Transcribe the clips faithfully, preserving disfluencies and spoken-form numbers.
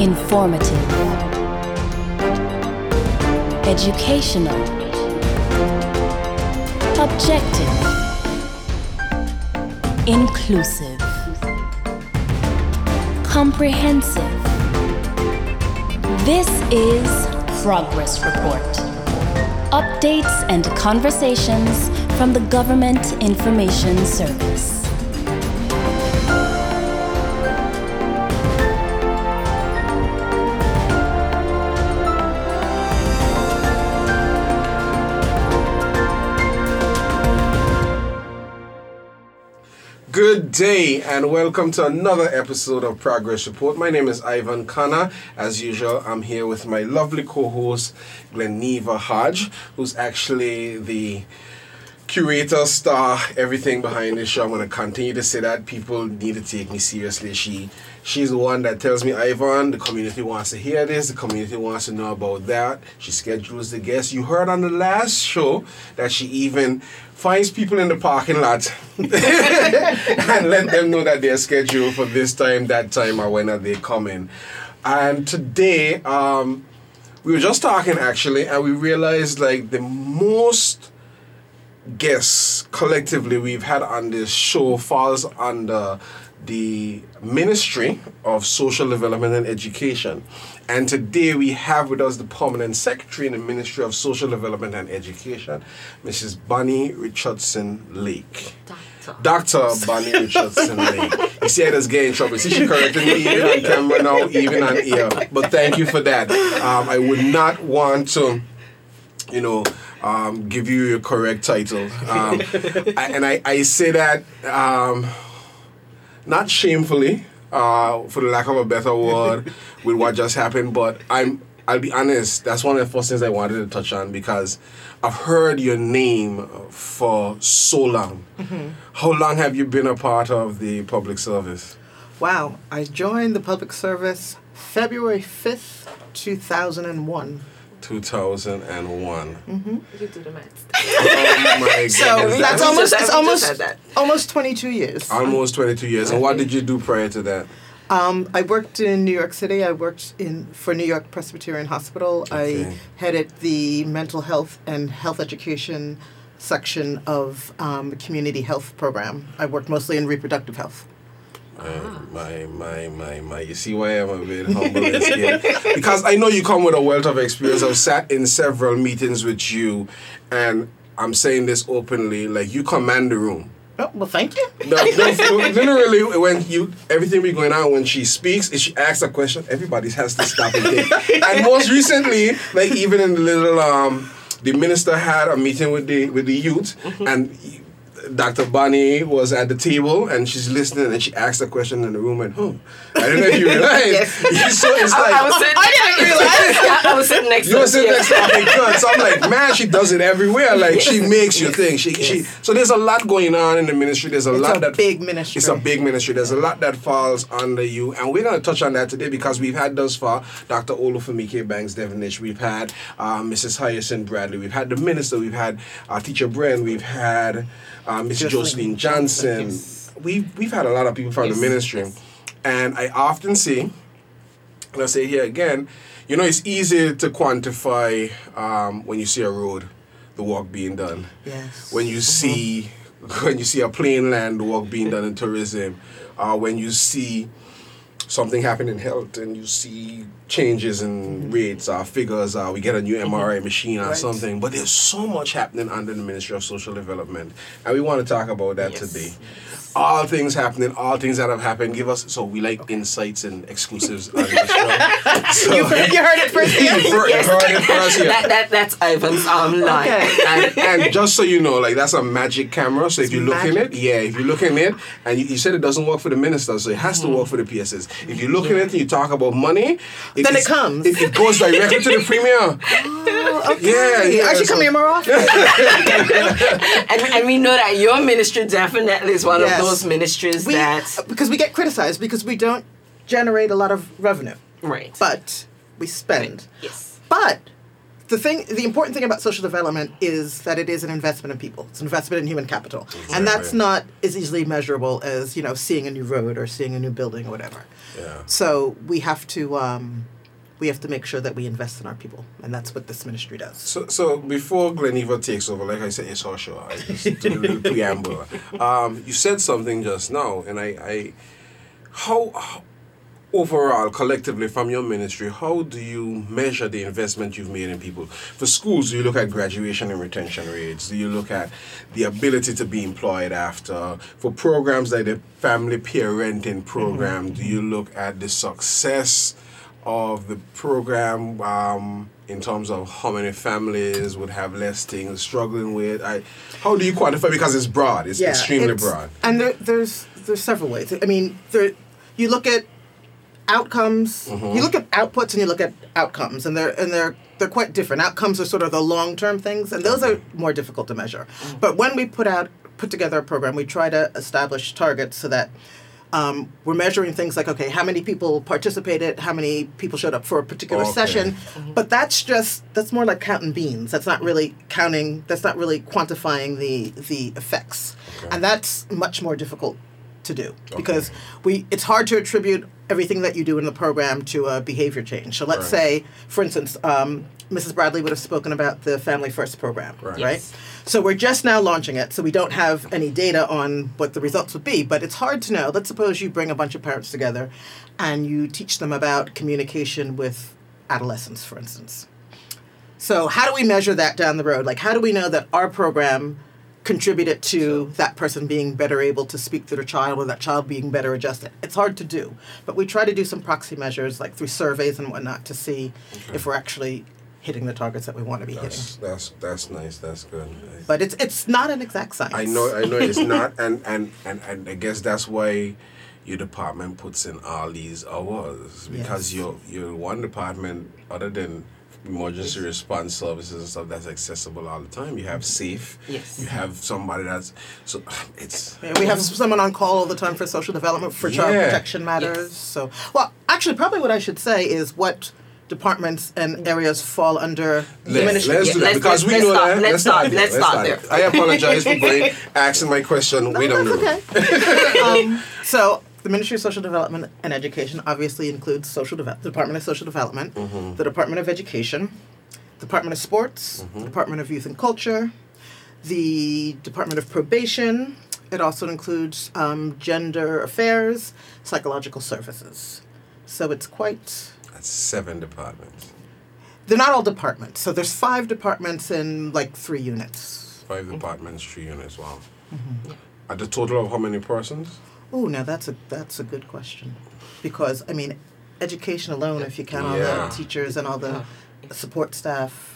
Informative, educational, objective, inclusive, comprehensive. This is Progress Report. Updates and conversations from the Government Information Service. Good day and welcome to another episode of Progress Report. My name is Ivan Connor. As usual, I'm here with my lovely co-host, Glenneva Hodge, who's actually the curator, star, everything behind this show. I'm going to continue to say that. People need to take me seriously. She, she's the one that tells me, Ivan, the community wants to hear this. The community wants to know about that. She schedules the guests. You heard on the last show that she even finds people in the parking lot and let them know that they're scheduled for this time, that time, or when are they coming. And today, um, we were just talking, actually, and we realized, like, the most guests collectively we've had on this show falls under the Ministry of Social Development and Education. And today we have with us the Permanent Secretary in the Ministry of Social Development and Education, Missus Bonnie Richardson-Lake. Doctor Doctor Bonnie Richardson-Lake. You see, I just get in trouble. See, she corrected me even on camera now, even on air. But thank you for that. Um, I would not want to, you know, um, give you your correct title. Um, I, and I, I say that... Um, Not shamefully, uh, for the lack of a better word, with what just happened, but I'm, I'll be honest, that's one of the first things I wanted to touch on because I've heard your name for so long. Mm-hmm. How long have you been a part of the public service? Wow, I joined the public service February fifth, two thousand one. two thousand one. Mm-hmm. You do the math. Oh my goodness. So that's, that's almost, that's almost, that. almost twenty-two years. Almost twenty-two years. And what did you do prior to that? Um, I worked in New York City. I worked in for New York Presbyterian Hospital. Okay. I headed the mental health and health education section of um, the community health program. I worked mostly in reproductive health. Uh, my, my, my, my. You see why I'm a bit humble and scared? Because I know you come with a wealth of experience. I've sat in several meetings with you, and I'm saying this openly, like, you command the room. Oh, well, thank you. No, no, literally, when you everything be going on, when she speaks, if she asks a question, everybody has to stop and think. And most recently, like, even in the little, um, the minister had a meeting with the, with the youth, mm-hmm. and... Doctor Bonnie was at the table and she's listening and she asked a question in the room and oh, I don't know if you realize. Yes. So it's like, I, I, was sitting, I didn't realize. I was sitting next to her. You were sitting next to her. So I'm like, man, she does it everywhere. Like, she makes you think. She, yes. she. So there's a lot going on in the ministry. There's a it's lot a that. It's a big ministry. It's a big ministry. There's a lot that falls under you. And we're going to touch on that today because we've had thus far Doctor Olufumike Banks-Devonish. We've had uh, Missus Hyacinth Bradley. We've had the minister. We've had uh, Teacher Brennan. We've had... Uh, Miss Jocelyn Johnson. Yes. We've, we've had a lot of people from yes. the ministry. Yes. And I often see, and I say here again, you know, it's easy to quantify um, when you see a road, the work being done. Yes. When you mm-hmm. see when you see a plain land, the work being done in tourism. Uh, when you see something happen in health and you see changes in mm-hmm. rates or figures or we get a new M R I machine or right. something. But there's so much happening under the Ministry of Social Development. And we want to talk about that yes. today. Yes. All things happening, all things that have happened. Give us, so we like okay. insights and exclusives on this show. So, you, heard, you heard it first here. You heard, yes. heard it first here. That, that, that's Ivan's um, line. Okay. And, and just so you know, like that's a magic camera. So it's if you magic. look in it, yeah, if you look in it, and you, you said it doesn't work for the minister, so it has mm-hmm. to work for the P S S. If you look yeah. in it and you talk about money, it then is, it comes. It, it goes directly to the premier. Oh, okay. Yeah, yeah. Actually, so. Come here more often. and, and we know that your ministry definitely is one yes. of those ministries we, that because we get criticized because we don't generate a lot of revenue, right? But we spend. Right. Yes. But the thing, the important thing about social development is that it is an investment in people. It's an investment in human capital. Sure, and that's right. not as easily measurable as, you know, seeing a new road or seeing a new building or whatever. Yeah. So we have to... Um, we have to make sure that we invest in our people, and that's what this ministry does. So, so before Glenneva takes over, like I said, it's all sure. I just do a little preamble. Um, you said something just now, and I, I how, how, overall, collectively, from your ministry, how do you measure the investment you've made in people? For schools, do you look at graduation and retention rates? Do you look at the ability to be employed after? For programs like the family parenting program, mm-hmm. do you look at the success of the program um, in terms of how many families would have less things struggling with? I, how do you quantify? Because it's broad. It's yeah, extremely it's, broad. And there, there's there's several ways. I mean, there, you look at outcomes, mm-hmm. you look at outputs, and you look at outcomes, and they're and they're they're quite different. Outcomes are sort of the long term things, and those are more difficult to measure. Mm-hmm. But when we put out put together a program, we try to establish targets so that. Um, we're measuring things like, okay, how many people participated, how many people showed up for a particular okay. session, mm-hmm. but that's just, that's more like counting beans. That's not really counting, that's not really quantifying the, the effects. Okay. And that's much more difficult to do okay. because we it's hard to attribute everything that you do in the program to a behavior change. So let's right. say, for instance, um, Missus Bradley would have spoken about the Family First program, right? Yes. right? So we're just now launching it, so we don't have any data on what the results would be, but it's hard to know. Let's suppose you bring a bunch of parents together and you teach them about communication with adolescents, for instance. So how do we measure that down the road? Like, how do we know that our program contributed to sure. that person being better able to speak to their child or that child being better adjusted? It's hard to do, but we try to do some proxy measures, like through surveys and whatnot, to see okay. if we're actually hitting the targets that we want to be that's, hitting. That's that's nice. That's good. But it's it's not an exact science. I know I know it's not, and, and, and, and I guess that's why your department puts in all these hours, because yes. you're you're one department other than emergency response services and stuff that's accessible all the time. You have SAFE. Yes. You have somebody that's so it's. Yeah, we have someone on call all the time for social development for yeah. child protection matters. Yes. So well, actually, probably what I should say is what departments and areas fall under the let's, ministry. Let's do that, because we know that. Let's start there. Let's start there. I apologize for going, asking my question. No, we don't know. Okay. um, so the Ministry of Social Development and Education obviously includes social de- the Department of Social Development, mm-hmm. the Department of Education, Department of Sports, mm-hmm. Department of Youth and Culture, the Department of Probation. It also includes um, Gender Affairs, Psychological Services. So it's quite... That's seven departments. They're not all departments. So there's five departments in like three units. Five departments, three units, wow. Mm-hmm. At the total of how many persons? Oh, now that's a that's a good question, because I mean, education alone, if you count all yeah. the teachers and all the support staff,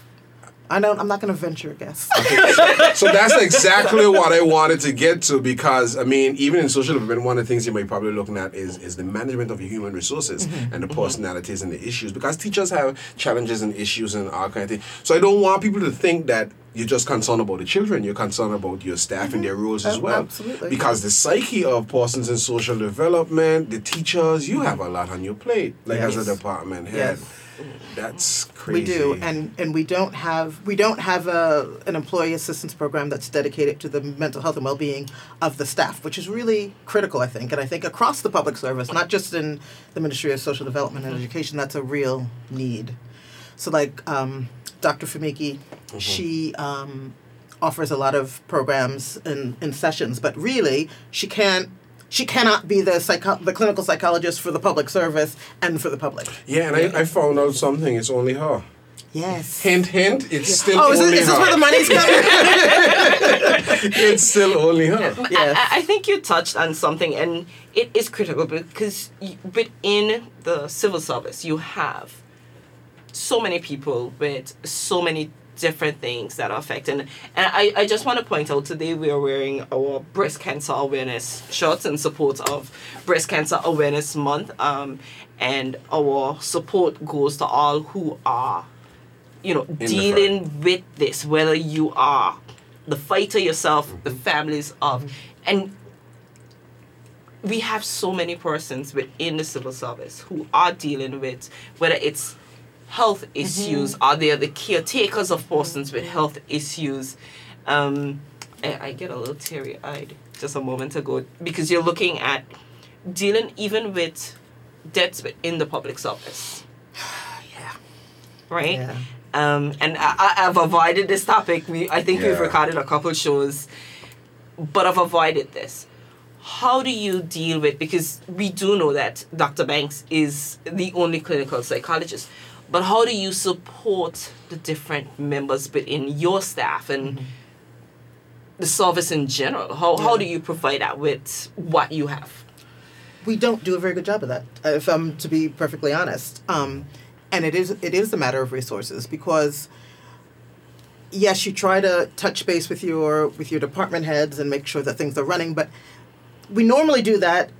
I don't. I'm not going to venture a guess. Okay. So, so that's exactly what I wanted to get to, because I mean, even in social development, one of the things you might probably be looking at is is the management of your human resources mm-hmm. and the personalities mm-hmm. and the issues, because teachers have challenges and issues and all kind of things. So I don't want people to think that you're just concerned about the children. You're concerned about your staff mm-hmm. and their roles oh, as well. Absolutely. Because the psyche of persons in social development, the teachers, you have a lot on your plate, like yes. as a department head. Yes. That's crazy. We do, and, and we don't have we don't have a an employee assistance program that's dedicated to the mental health and well-being of the staff, which is really critical, I think, and I think across the public service, not just in the Ministry of Social Development and Education, that's a real need. So, like um, Doctor Fumiki, mm-hmm. she um, offers a lot of programs and, and sessions, but really she can't. She cannot be the psycho- the clinical psychologist for the public service and for the public. Yeah, and I, I found out something. It's only her. Yes. Hint, hint. It's yeah. still oh, only her. Oh, is this where the money's coming? It's still only her. Yes. I, I think you touched on something, and it is critical, because within the civil service, you have so many people with so many different things that affect, and, and I, I just want to point out, today we are wearing our breast cancer awareness shirts in support of Breast Cancer Awareness Month, um, and our support goes to all who are, you know, in dealing with this, whether you are the fighter yourself, mm-hmm. the families of, mm-hmm. and we have so many persons within the civil service who are dealing with, whether it's health issues? Mm-hmm. Are they the caretakers of persons with health issues? Um, I, I get a little teary-eyed just a moment ago because you're looking at dealing even with debts within the public service. Yeah. Right? Yeah. Um, and I, I've avoided this topic. We, I think yeah. we've recorded a couple shows, but I've avoided this. How do you deal with, because we do know that Doctor Banks is the only clinical psychologist, but how do you support the different members within your staff and mm-hmm. the service in general? How, yeah. how do you provide that with what you have? We don't do a very good job of that, if I'm to be perfectly honest. Um, and it is it is a matter of resources because, yes, you try to touch base with your with your department heads and make sure that things are running, but we normally do that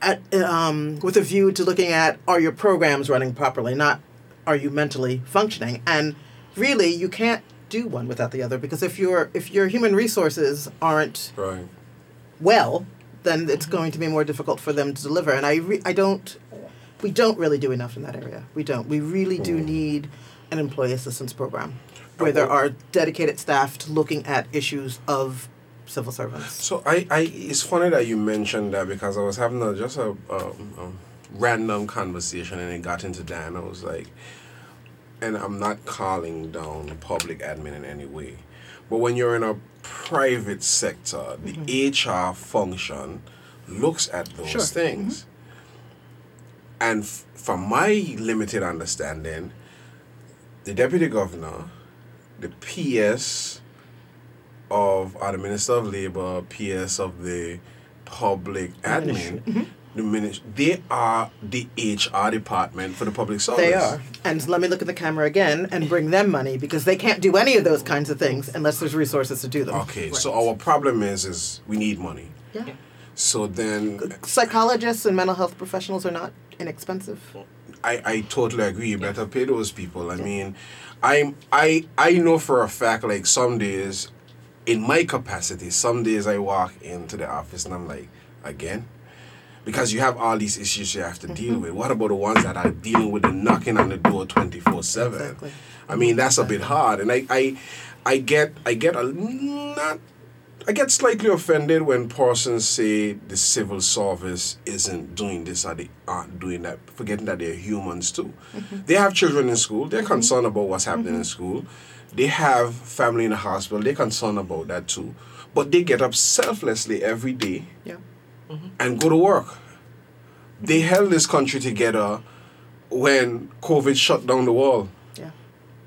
at, um, with a view to looking at, are your programs running properly, not are you mentally functioning? And really, you can't do one without the other, because if, you're, if your human resources aren't right. well, then it's going to be more difficult for them to deliver. And I, re- I don't, we don't really do enough in that area. We don't. We really do need an employee assistance program where there are dedicated staff to looking at issues of civil servants. So I, I, it's funny that you mentioned that, because I was having a, just a, a, a random conversation and it got into that, and I was like, and I'm not calling down public admin in any way, but when you're in a private sector, the mm-hmm. H R function looks at those sure. things. Mm-hmm. And f- from my limited understanding, the Deputy Governor, the P S of uh, the Minister of Labor, P S of the Public Admin, mm-hmm. the minist- they are the H R department for the public service. They are. And let me look at the camera again and bring them money, because they can't do any of those kinds of things unless there's resources to do them. Okay, right. So our problem is is we need money. Yeah. So then... Psychologists and mental health professionals are not inexpensive. I, I totally agree. You better pay those people. I yeah. mean, I'm, I I know for a fact, like, some days... in my capacity, some days I walk into the office and I'm like, again? Because you have all these issues you have to mm-hmm. deal with. What about the ones that are dealing with the knocking on the door twenty-four seven? Exactly. I mean, that's a bit hard. And I, I, I get, I get a not, I get slightly offended when persons say the civil service isn't doing this or they aren't doing that, forgetting that they're humans too. Mm-hmm. They have children in school. They're mm-hmm. concerned about what's happening mm-hmm. in school. They have family in the hospital. They're concerned about that too. But they get up selflessly every day yeah. mm-hmm. and go to work. They held this country together when COVID shut down the world. Yeah.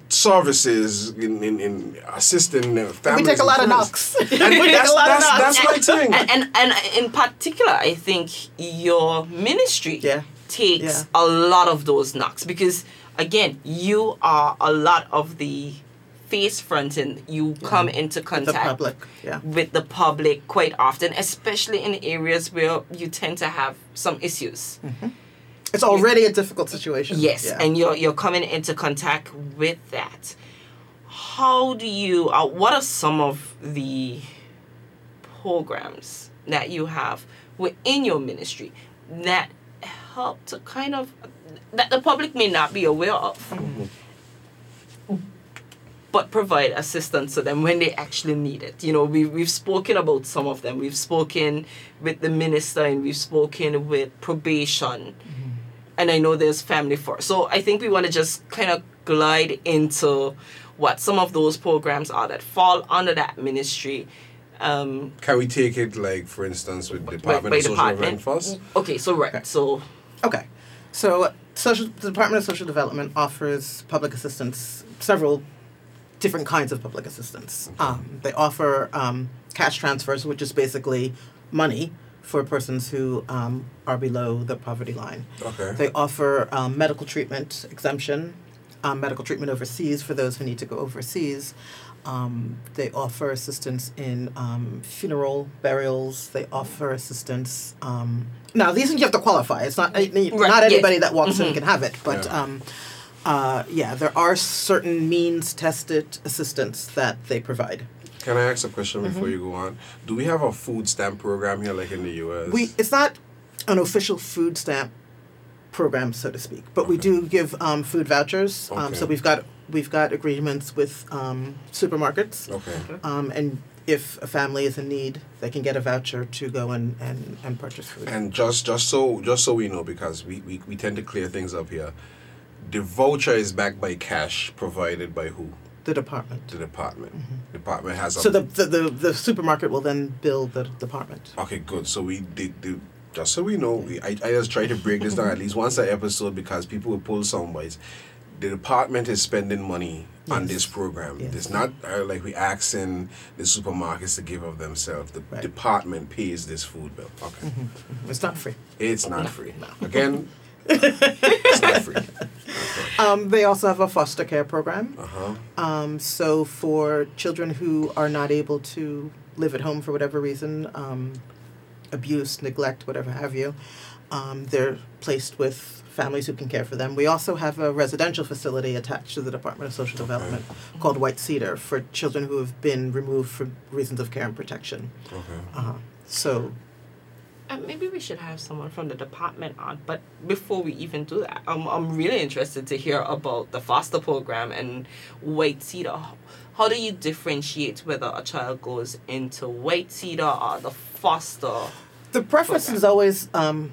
Services in, in, in assisting their families. We take a lot of knocks. And we that's, take a lot that's, of knocks. That's my thing. And, and, and in particular, I think your ministry yeah. takes yeah. a lot of those knocks because, again, you are a lot of the... face fronting, you yeah. come into contact the public. Yeah. with the public quite often, especially in areas where you tend to have some issues. Mm-hmm. It's already you, a difficult situation. Yes, yeah. and you're you're coming into contact with that. How do you? Uh, what are some of the programs that you have within your ministry that help to kind of that the public may not be aware of? Mm-hmm. But provide assistance to them when they actually need it. You know, we've, we've spoken about some of them. We've spoken with the minister and we've spoken with probation. Mm-hmm. And I know there's Family First. So I think we want to just kind of glide into what some of those programs are that fall under that ministry. Um, Can we take it, like, for instance, with the Department by, by of Social Development first? Okay, so right. Okay. So, okay. so social, the Department of Social Development offers public assistance, several different kinds of public assistance. Um, they offer um, cash transfers, which is basically money for persons who um, are below the poverty line. Okay. They offer um, medical treatment exemption, um, medical treatment overseas for those who need to go overseas. Um, they offer assistance in um, funeral burials. They offer assistance. Um, now, these things you have to qualify. It's not right. not everybody yeah. that walks mm-hmm. in can have it, but. Yeah. Um, Uh, yeah, there are certain means-tested assistance that they provide. Can I ask a question mm-hmm. before you go on? Do we have a food stamp program here, like in the U S? We it's not an official food stamp program, so to speak. But okay. we do give um, food vouchers. Okay. Um, so we've got we've got agreements with um, supermarkets. Okay. Um, and if a family is in need, they can get a voucher to go and, and, and purchase food. And just just so just so we know, because we, we, we tend to clear things up here, the voucher is backed by cash provided by who? The department. The department. Mm-hmm. Department has a... So the, the, the, the supermarket will then bill the department. Okay, good. So we did... The, just so we know, we, I, I just try to break this down at least once an episode because people will pull some ways. The department is spending money yes. on this program. Yes. It's not uh, like we're asking the supermarkets to give of themselves. The right. department pays this food bill. Okay. Mm-hmm. Mm-hmm. It's not free. It's not no. free. No. Again... It's not free. Okay. Um, they also have a foster care program. Uh-huh. Um, so for children who are not able to live at home for whatever reason, um, abuse, neglect, whatever have you, um, they're placed with families who can care for them. We also have a residential facility attached to the Department of Social Development okay. called White Cedar for children who have been removed for reasons of care and protection. Okay. Uh-huh. So... Uh, maybe we should have someone from the department on, but before we even do that, I'm, I'm really interested to hear about the foster program and White Cedar. How do you differentiate whether a child goes into White Cedar or the foster The preference program? is always um,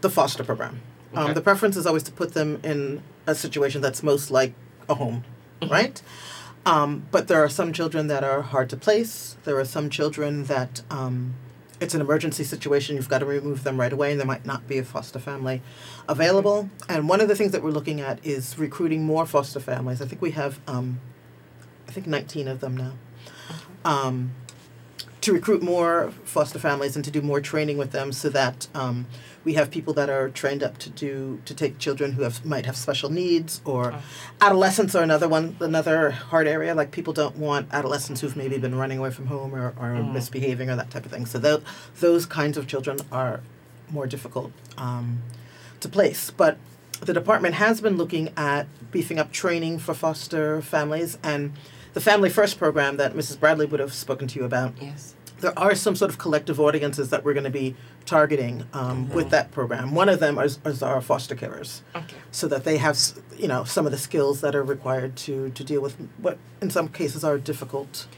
the foster program. Um, okay. The preference is always to put them in a situation that's most like a home, mm-hmm. right? Um, but there are some children that are hard to place. There are some children that... Um, It's an emergency situation. You've got to remove them right away, and there might not be a foster family available. And one of the things that we're looking at is recruiting more foster families. I think we have, um, I think, nineteen of them now, um, to recruit more foster families and to do more training with them so that um, we have people that are trained up to do to take children who have might have special needs or oh. adolescents are another one, another hard area. Like people don't want adolescents who've maybe been running away from home or, or mm. misbehaving or that type of thing. So th- those kinds of children are more difficult um, to place. But the department has been looking at beefing up training for foster families, and the Family First program that Missus Bradley would have spoken to you about. Yes. There are some sort of collective audiences that we're going to be targeting um, mm-hmm. with that program. One of them is, is our foster carers, okay. so that they have, you know, some of the skills that are required to, to deal with what in some cases are difficult.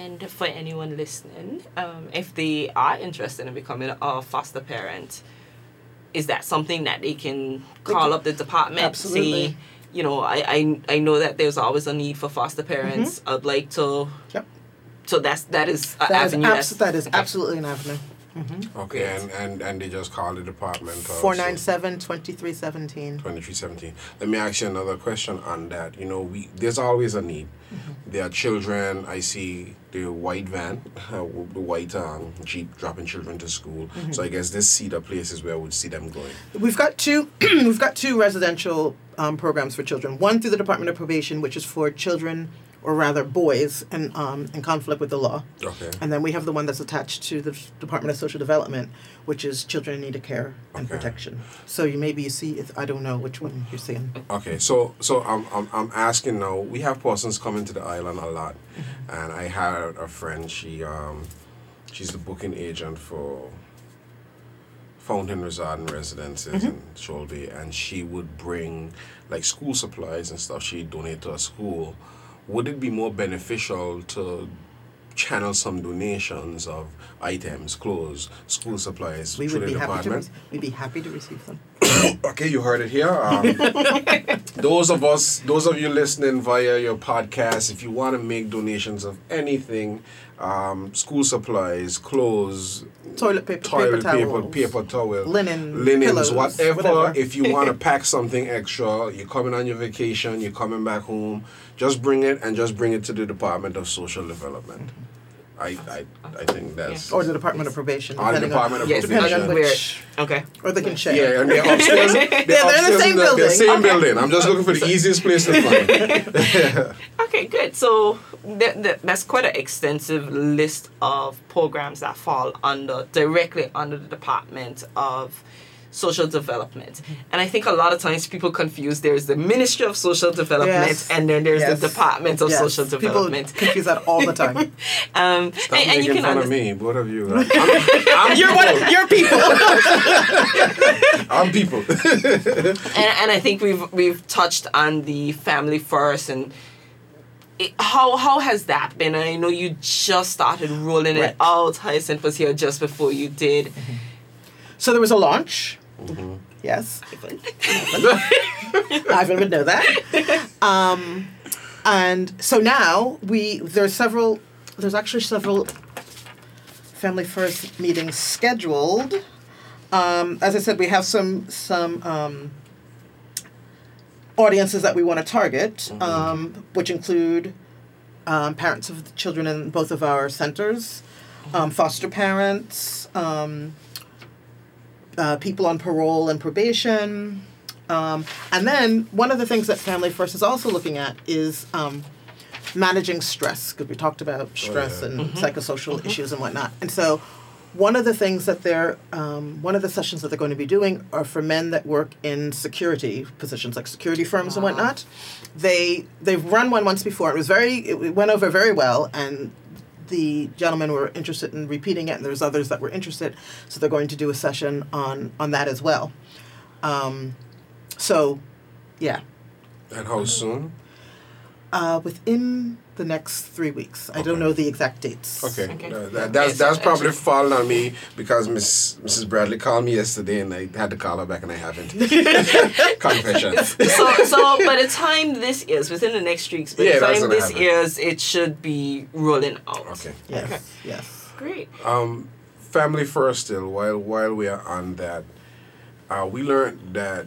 And for anyone listening, um, if they are interested in becoming a foster parent, is that something that they can call they can, up the department? Absolutely. Say, you know, I, I, I know that there's always a need for foster parents. Mm-hmm. I'd like to... Yep. So that's that is an that avenue. Is abs- that is okay. absolutely an avenue. Mm-hmm. Okay, and, and, and they just call the department. four nine seven, two three one seven twenty-three seventeen Let me ask you another question on that. You know, we there's always a need. Mm-hmm. There are children. I see the white van, uh, the white um, jeep dropping children to school. Mm-hmm. So I guess this Cedar place is where we would see them going. We've got two. we've got two residential um, programs for children. One through the Department of Probation, which is for children. Or rather, boys in um, in conflict with the law. Okay. And then we have the one that's attached to the Department of Social Development, which is children in need of care and okay. protection. So you maybe you see, if, I don't know which one you're seeing. Okay, so so I'm I'm I'm asking now. We have persons coming to the island a lot, mm-hmm. and I had a friend. She um, she's the booking agent for Fountain Resort and Residences mm-hmm. in Shelby, and she would bring like school supplies and stuff. She'd donate to a school. Would it be more beneficial to channel some donations of items, clothes, school supplies we through the department? Re- we'd be happy to receive them. Okay, you heard it here. Um, those of us, those of you listening via your podcast, if you want to make donations of anything, um, school supplies, clothes, toilet paper, toilet paper, paper, towels, paper towel, linen, linens, pillows, whatever, whatever. If you want to pack something extra, you're coming on your vacation, you're coming back home, just bring it and just bring it to the Department of Social Development. Mm-hmm. I, I I think that's... Yeah. Or the Department yes. of Probation. Or the Department on, of Probation. Yes, depending on which... Okay. Or they can share. Yeah, and they're upstairs. They're, yeah, they're upstairs in the same in the, building. The same okay. building. I'm just looking for the easiest place to find. Okay, good. So th- th- that's quite an extensive list of programs that fall under directly under the Department of social development. And I think a lot of times people confuse, there's the Ministry of Social Development, yes, and then there's, yes, the Department of, yes, Social Development. People confuse that all the time. um, Stop and, making and you can fun under- of me. What are you? I'm, I'm you're people. One of, you're people. I'm people. and, and I think we've we've touched on the Family First and It, how how has that been? I know you just started rolling right. it out. Hyacinth was here just before you did. Mm-hmm. So there was a launch. Mm-hmm. Yes. Ivan. Ivan would know that. Um, and so now we there's several there's actually several Family First meetings scheduled. Um, as I said, we have some some. Um, audiences that we want to target, mm-hmm. um, which include um, parents of the children in both of our centers, um, foster parents, um, uh, people on parole and probation. Um, and then one of the things that Family First is also looking at is um, managing stress, because we talked about stress, oh, yeah, and mm-hmm. psychosocial mm-hmm. issues and whatnot. And so one of the things that they're, um, one of the sessions that they're going to be doing are for men that work in security positions, like security firms, wow, and whatnot. They, they've run one once before. It was very, it went over very well, and the gentlemen were interested in repeating it, and there's others that were interested, so they're going to do a session on, on that as well. Um, so, yeah. And how soon? Uh, within the next three weeks. Okay. I don't know the exact dates. Okay. okay. Uh, that, that's that's probably fallen on me because Miss Missus Bradley called me yesterday and I had to call her back and I haven't. Confession. So, so by the time this is, within the next three weeks, by yeah, the time this happen. is, it should be rolling out. Okay. Yes. Okay. Yes. Great. Um, Family First still, while, while we are on that, uh, we learned that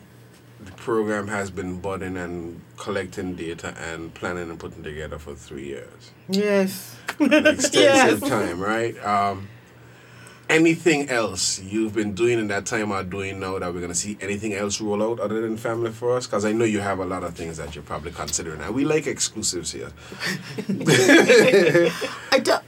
the program has been budding and collecting data and planning and putting together for three years. Yes. An extensive yes. time, right? Um, anything else you've been doing in that time or doing now that we're going to see anything else roll out other than Family First? Because I know you have a lot of things that you're probably considering. And we like exclusives here. I don't...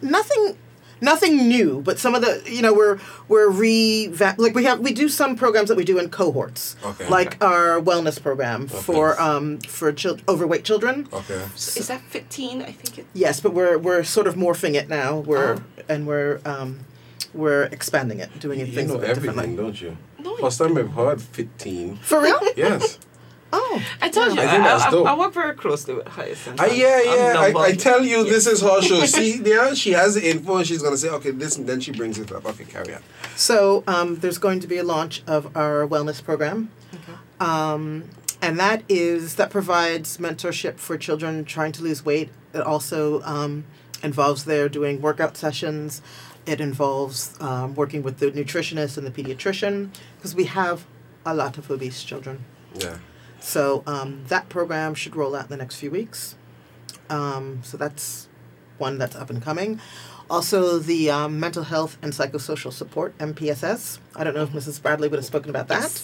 Nothing... Nothing new, but some of the, you know, we're, we're re, like we have, we do some programs that we do in cohorts, okay, like okay. our wellness program okay. for, um, for chil- overweight children. Okay. So is that fifteen? I think it. Yes, but we're, we're sort of morphing it now. We're, oh. and we're, um, we're expanding it, doing it you things know a bit everything, differently. Don't you? No, First time I've heard fifteen. For real? Yes. Oh, I told yeah. you. I, think that's I, dope. I, I work very closely with Hyacinth. Uh, yeah, yeah. I, I tell you, yeah. this is her show. See, yeah, she has the info, and she's gonna say, okay, this, and then she brings it up. Okay, carry on. So, um, there's going to be a launch of our wellness program, okay. um, and that is that provides mentorship for children trying to lose weight. It also um, involves their doing workout sessions. It involves um, working with the nutritionist and the pediatrician because we have a lot of obese children. Yeah. So um, that program should roll out in the next few weeks. Um, so that's one that's up and coming. Also, the um, Mental Health and Psychosocial Support, M P S S. I don't know if Missus Bradley would have spoken about that.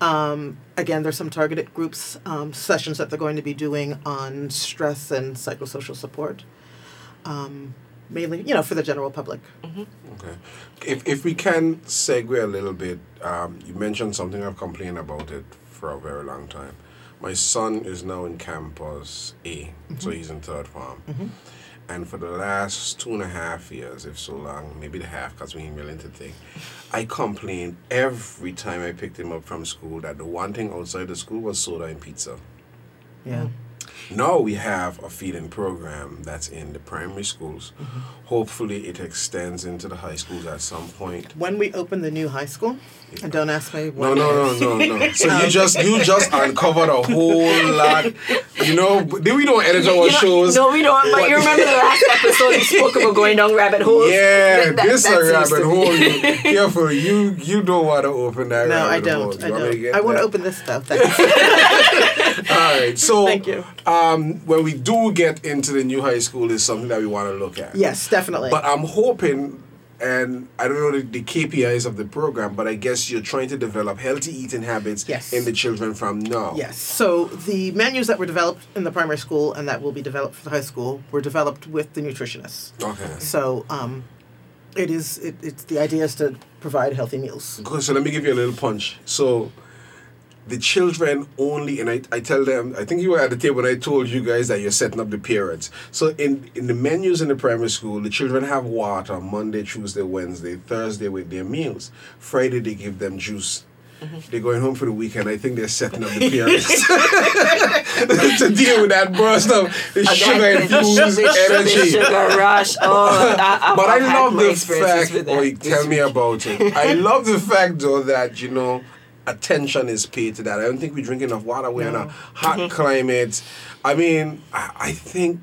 Um, again, there's some targeted groups, um, sessions that they're going to be doing on stress and psychosocial support. Um, mainly, you know, for the general public. Mm-hmm. Okay. If, if we can segue a little bit, um, you mentioned something I've complained about it for a very long time. My son is now in Campus A, mm-hmm. so he's in third form. Mm-hmm. And for the last two and a half years, if so long, maybe the half, because we ain't really into thing, I complained every time I picked him up from school that the one thing outside the school was soda and pizza. Yeah. Now we have a feeding program that's in the primary schools. Mm-hmm. Hopefully it extends into the high schools at some point. When we open the new high school, yeah. and don't ask me what. No, no, no, no, no. So um. you just you just uncovered a whole lot. You know, we don't edit our you shows. No, we don't. But you remember the last episode you spoke about going down rabbit holes? Yeah, that, this that, a rabbit hole. You, careful, you you don't want to open that no, rabbit hole. No, I don't. I don't. I want to open this stuff. Thanks. All right, so. Thank you. Um, when we do get into the new high school is something that we want to look at. Yes, definitely. But I'm hoping, and I don't know the, the K P Is of the program, but I guess you're trying to develop healthy eating habits yes. in the children from now. Yes. So the menus that were developed in the primary school and that will be developed for the high school were developed with the nutritionists. Okay. So um, It is. It, it's the idea is to provide healthy meals. Okay, so let me give you a little punch. So the children only, and I, I tell them, I think you were at the table when I told you guys that you're setting up the parents. So in, in the menus in the primary school, the children have water Monday, Tuesday, Wednesday, Thursday with their meals. Friday, they give them juice. Mm-hmm. They're going home for the weekend. I think they're setting up the parents to deal with that burst of the sugar infused energy. Sugar rush. Oh, I, I, but I, I love the fact, oh, tell me about it. I love the fact, though, that, you know, attention is paid to that. I don't think we drink enough water. We're no. in a hot mm-hmm. climate. I mean, I, I think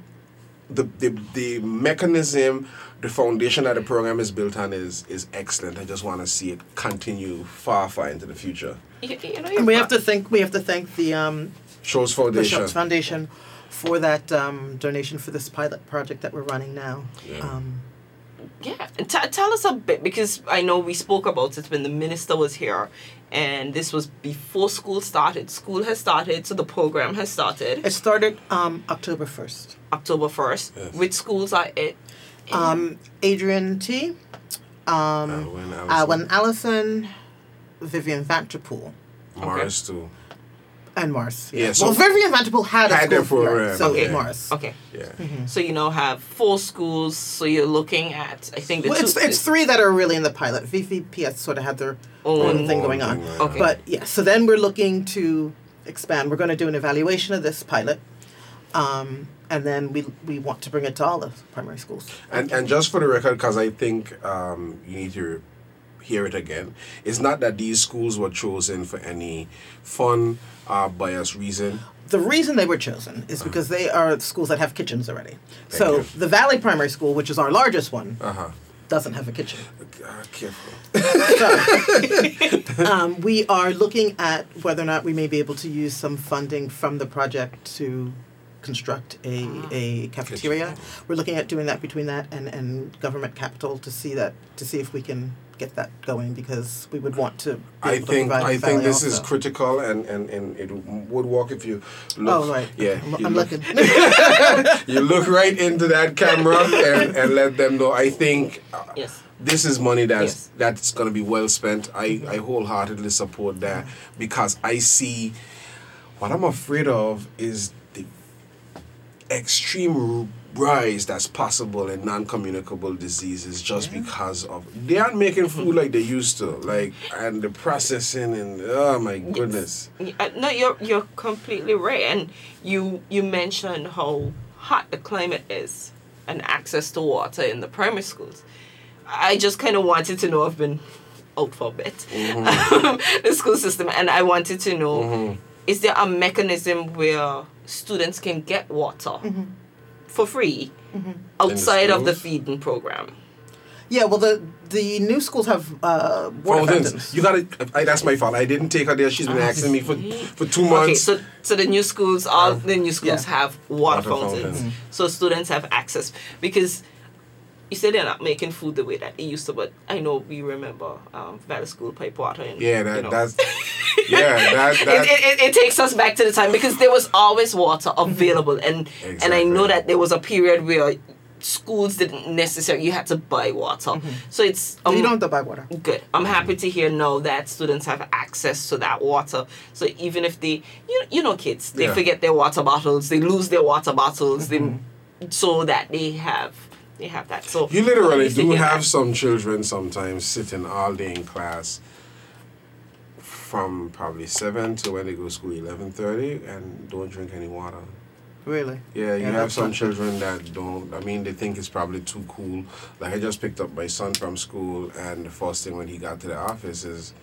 the, the the mechanism, the foundation that the program is built on is is excellent. I just want to see it continue far, far into the future. You, you know, and we have to thank we have to thank the um, Schultz Foundation. The Schultz Foundation for that um, donation for this pilot project that we're running now. Yeah. Um, Yeah, T- tell us a bit, because I know we spoke about it when the minister was here, and this was before school started. School has started, so the program has started. It started um, October first. October first. Yes. Which schools are it? Um, Adrian T, um, Allison. Allison Vivien Vanterpool. Mars, okay. Too. And Mars. Yeah. Yeah, so well, Vivien Vanterpool had, had a school program. Right? So okay. Mars. Okay. Yeah. Mm-hmm. So you now have four schools. So you're looking at, I think, the well, two... It's, it's three that are really in the pilot. V V P S sort of had their own, own thing going on. Thing, right? Okay. But yeah, so then we're looking to expand. We're going to do an evaluation of this pilot. Um, and then we we want to bring it to all the primary schools. And, and just for the record, because I think um, you need to hear it again. It's not that these schools were chosen for any fun uh, bias reason. The reason they were chosen is uh-huh. because they are schools that have kitchens already. Thank so you. The Valley Primary School, which is our largest one, uh-huh. doesn't have a kitchen. Uh, careful. So, um, we are looking at whether or not we may be able to use some funding from the project to construct a, a cafeteria. Kitchen. We're looking at doing that between that and, and government capital to see that to see if we can get that going, because we would want to be I able think to provide I think this also. Is critical and, and, and it would work if you look. Oh, right. Yeah. I'm, I'm look, looking. You look right into that camera and, and let them know. I think uh, yes. this is money that's, yes. that's going to be well spent. I, mm-hmm. I wholeheartedly support that mm-hmm. because I see what I'm afraid of is the extreme rise that's possible in non-communicable diseases just yeah. because of they aren't making food like they used to, like, and the processing and oh my goodness. Yes. No, you're you're completely right, and you you mentioned how hot the climate is and access to water in the primary schools. I just kind of wanted to know. I've been out for a bit mm-hmm. the school system, and I wanted to know mm-hmm. is there a mechanism where students can get water? Mm-hmm. For free mm-hmm. outside the of the feeding program. Yeah, well, the the new schools have uh, water fountains. You gotta. I, that's my fault. I didn't take her there. She's been uh, asking me for for two months. Okay, so so the new schools, all um, the new schools yeah. have water, water fountains, fountains. Mm-hmm. So students have access, because you said they're not making food the way that it used to. But I know we remember um, Valley School pipe water. And, yeah, that you know. That's. Yeah, that, that. It, it, it takes us back to the time, because there was always water available, and exactly. and I know that there was a period where schools didn't necessarily, you had to buy water. Mm-hmm. So it's... Um, you don't have to buy water. Good. I'm mm-hmm. happy to hear now that students have access to that water. So even if they, you, you know kids, they yeah. forget their water bottles, they lose their water bottles, mm-hmm. they so that they have... They have that. So you literally do have that. Some children sometimes sitting all day in class from probably seven to when they go to school eleven thirty and don't drink any water. Really? Yeah, you yeah, have some children that don't. I mean, they think it's probably too cool. Like, I just picked up my son from school, and the first thing when he got to the office is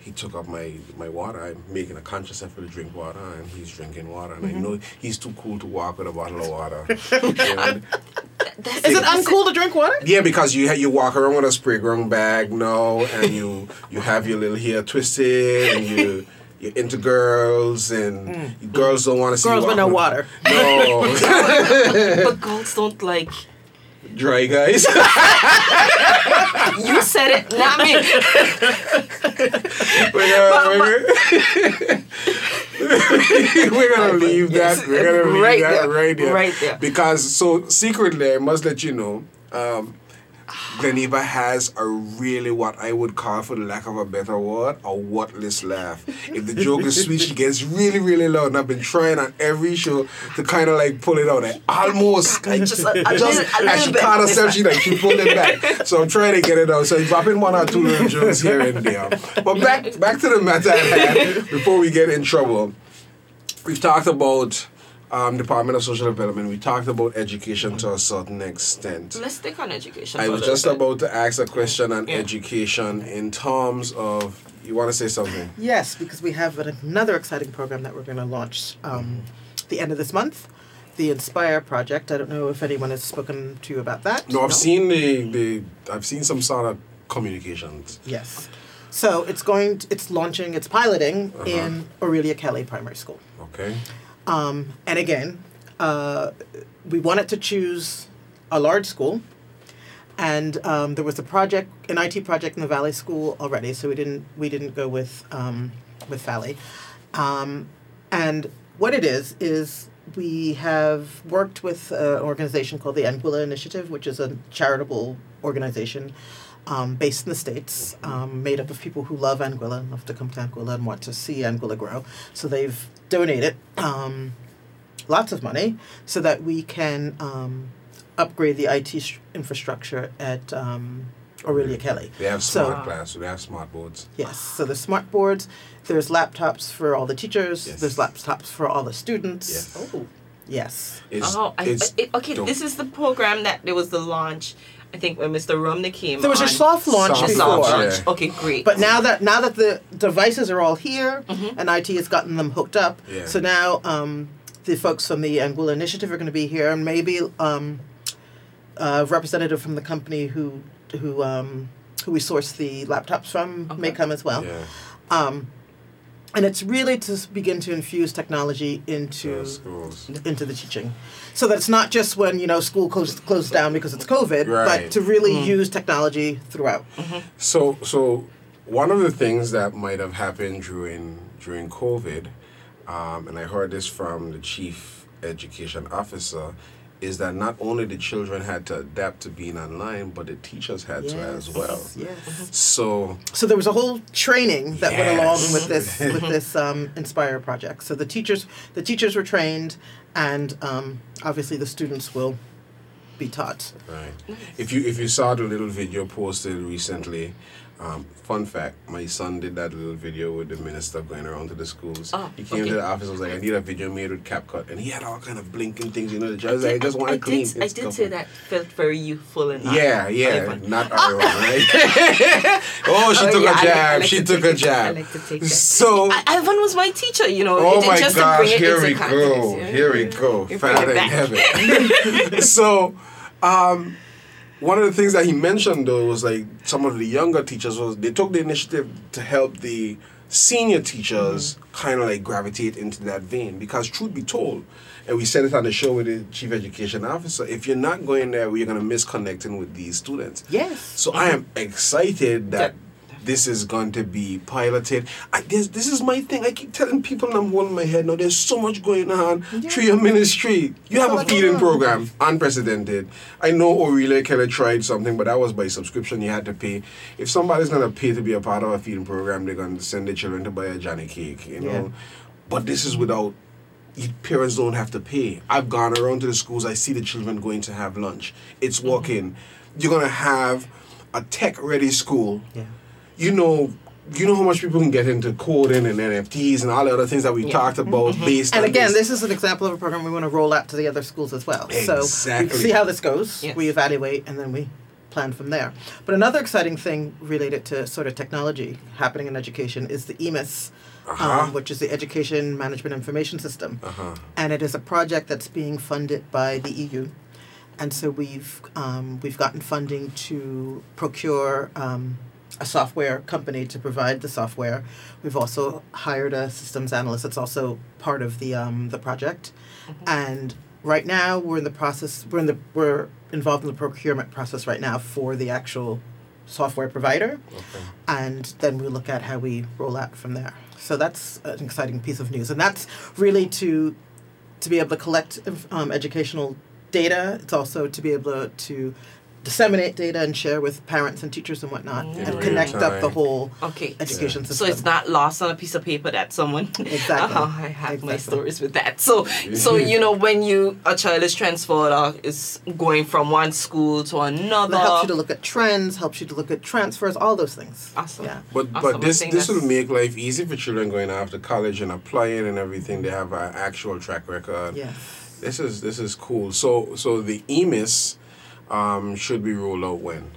he took up my, my water. I'm making a conscious effort to drink water, and he's drinking water. And mm-hmm. I know he's too cool to walk with a bottle of water. And, That's is it uncool to drink water? Yeah, because you you walk around with a spray grown bag, no, and you you have your little hair twisted, and you you're into girls, and mm. girls don't want to see girls with no water. No, but girls don't like dry guys. You said it, not me. We're gonna, we're gonna leave that. We're gonna leave right that there. right there. Right there. Because so secretly, I must let you know. Um, Glenneva has a really, what I would call, for the lack of a better word, a worthless laugh. If the joke is sweet, she gets really, really loud. And I've been trying on every show to kind of like pull it out. I almost, I just, I just, just and she caught herself, she like, she pulled it back. So I'm trying to get it out. So I'm dropping one or two little jokes here and there. But back, back to the matter at hand, before we get in trouble. We've talked about um, Department of Social Development. We talked about education to a certain extent. Let's stick on education. I was just bit. about to ask a question on yeah. education in terms of, you want to say something? Yes, because we have another exciting program that we're going to launch um, the end of this month, the Inspire Project. I don't know if anyone has spoken to you about that. No, I've no? seen the, the I've seen some sort of communications. Yes. So it's going to, it's launching, it's piloting uh-huh. in Aurelia Kelly Primary School. Okay. Um, and again, uh, we wanted to choose a large school, and um, there was a project, an I T project in the Valley School already, so we didn't we didn't go with um, with Valley. Um, and what it is is we have worked with an organization called the Anguilla Initiative, which is a charitable organization. Um, based in the States, um, made up of people who love Anguilla and love to come to Anguilla and want to see Anguilla grow. So they've donated um, lots of money so that we can um, upgrade the I T sh- infrastructure at um, Aurelia Kelly. They have smart so, class, so they have smart boards. Yes, so there's smart boards, there's laptops for all the teachers, yes. there's laptops for all the students. Yes. Oh, yes. It's, oh, I, it's, it, okay, dope. This is the program that there was the launch. I think when Mister Rumney came There was on. a soft launch soft before. Launch. Yeah. Okay, great. But now that now that the devices are all here mm-hmm. and I T has gotten them hooked up, yeah. so now um, the folks from the Anguilla Initiative are going to be here, and maybe um, a representative from the company who who um, who we source the laptops from okay. may come as well. Yeah. Um, and it's really to begin to infuse technology into yeah, into the teaching. So that it's not just when, you know, school closed, closed down because it's COVID, right. but to really mm. use technology throughout. Mm-hmm. So so one of the things that might have happened during during COVID, um, and I heard this from the chief education officer, is that not only the children had to adapt to being online, but the teachers had yes, to as well. Yes. So so there was a whole training that yes. went along with this with this um, Inspire project. So the teachers the teachers were trained, and um, obviously the students will be taught. Right. Nice. If you if you saw the little video posted recently. Um, fun fact, my son did that little video with the minister going around to the schools. Oh, he came okay. to the office and was like, I need a video made with CapCut. And he had all kind of blinking things, you know, the judge like, I just want to clean. I did, I did say that felt very youthful and Yeah, not, yeah, not, not oh. everyone, right? oh, she oh, took yeah, a jab. I like, I like she took a jab. I like to take that. So, I, Ivan was my teacher, you know. Oh it, my just gosh, here we, context, go, yeah. here we go. Here we go. Father in heaven. So, um... one of the things that he mentioned, though, was like some of the younger teachers, was they took the initiative to help the senior teachers mm-hmm. kind of like gravitate into that vein. Because truth be told, and we said it on the show with the chief education officer, if you're not going there, we're going to miss connecting with these students. Yes. So mm-hmm. I am excited that... that- This is going to be piloted. I, this, this is my thing. I keep telling people, and I'm holding my head now. There's so much going on yeah. through your ministry. You have a feeding program, unprecedented. I know Aurelia Kelly tried something, but that was by subscription. You had to pay. If somebody's going to pay to be a part of a feeding program, they're going to send their children to buy a Johnny cake, you know. Yeah. But this is without. Parents don't have to pay. I've gone around to the schools. I see the children going to have lunch. It's walk-in. Mm-hmm. You're going to have a tech-ready school. Yeah. You know, you know how much people can get into coding and N F Ts and all the other things that we yeah. talked about mm-hmm. based and on. And again, this. this is an example of a program we want to roll out to the other schools as well. Exactly. So we see how this goes, yes. we evaluate, and then we plan from there. But another exciting thing related to sort of technology happening in education is the E M I S, uh-huh. um, which is the Education Management Information System. Uh-huh. And it is a project that's being funded by the E U. And so we've, um, we've gotten funding to procure... Um, a software company to provide the software. We've also hired a systems analyst that's also part of the um, the project. Mm-hmm. And right now we're in the process we're in the we're involved in the procurement process right now for the actual software provider. Okay. And then we look at how we roll out from there. So that's an exciting piece of news. And that's really to to be able to collect um, educational data. It's also to be able to disseminate data and share with parents and teachers and whatnot, mm-hmm. and connect time. up the whole okay. education yeah. system. So it's not lost on a piece of paper that someone... Exactly. Oh, I have exactly. my stories with that. So, so you know, when you a child is transferred or is going from one school to another... It helps you to look at trends, helps you to look at transfers, all those things. Awesome. Yeah. But awesome. but this this will make life easy for children going after college and applying and everything. They have an actual track record. Yes. This is this is cool. So so the E M I S... Um, should be rolled out when?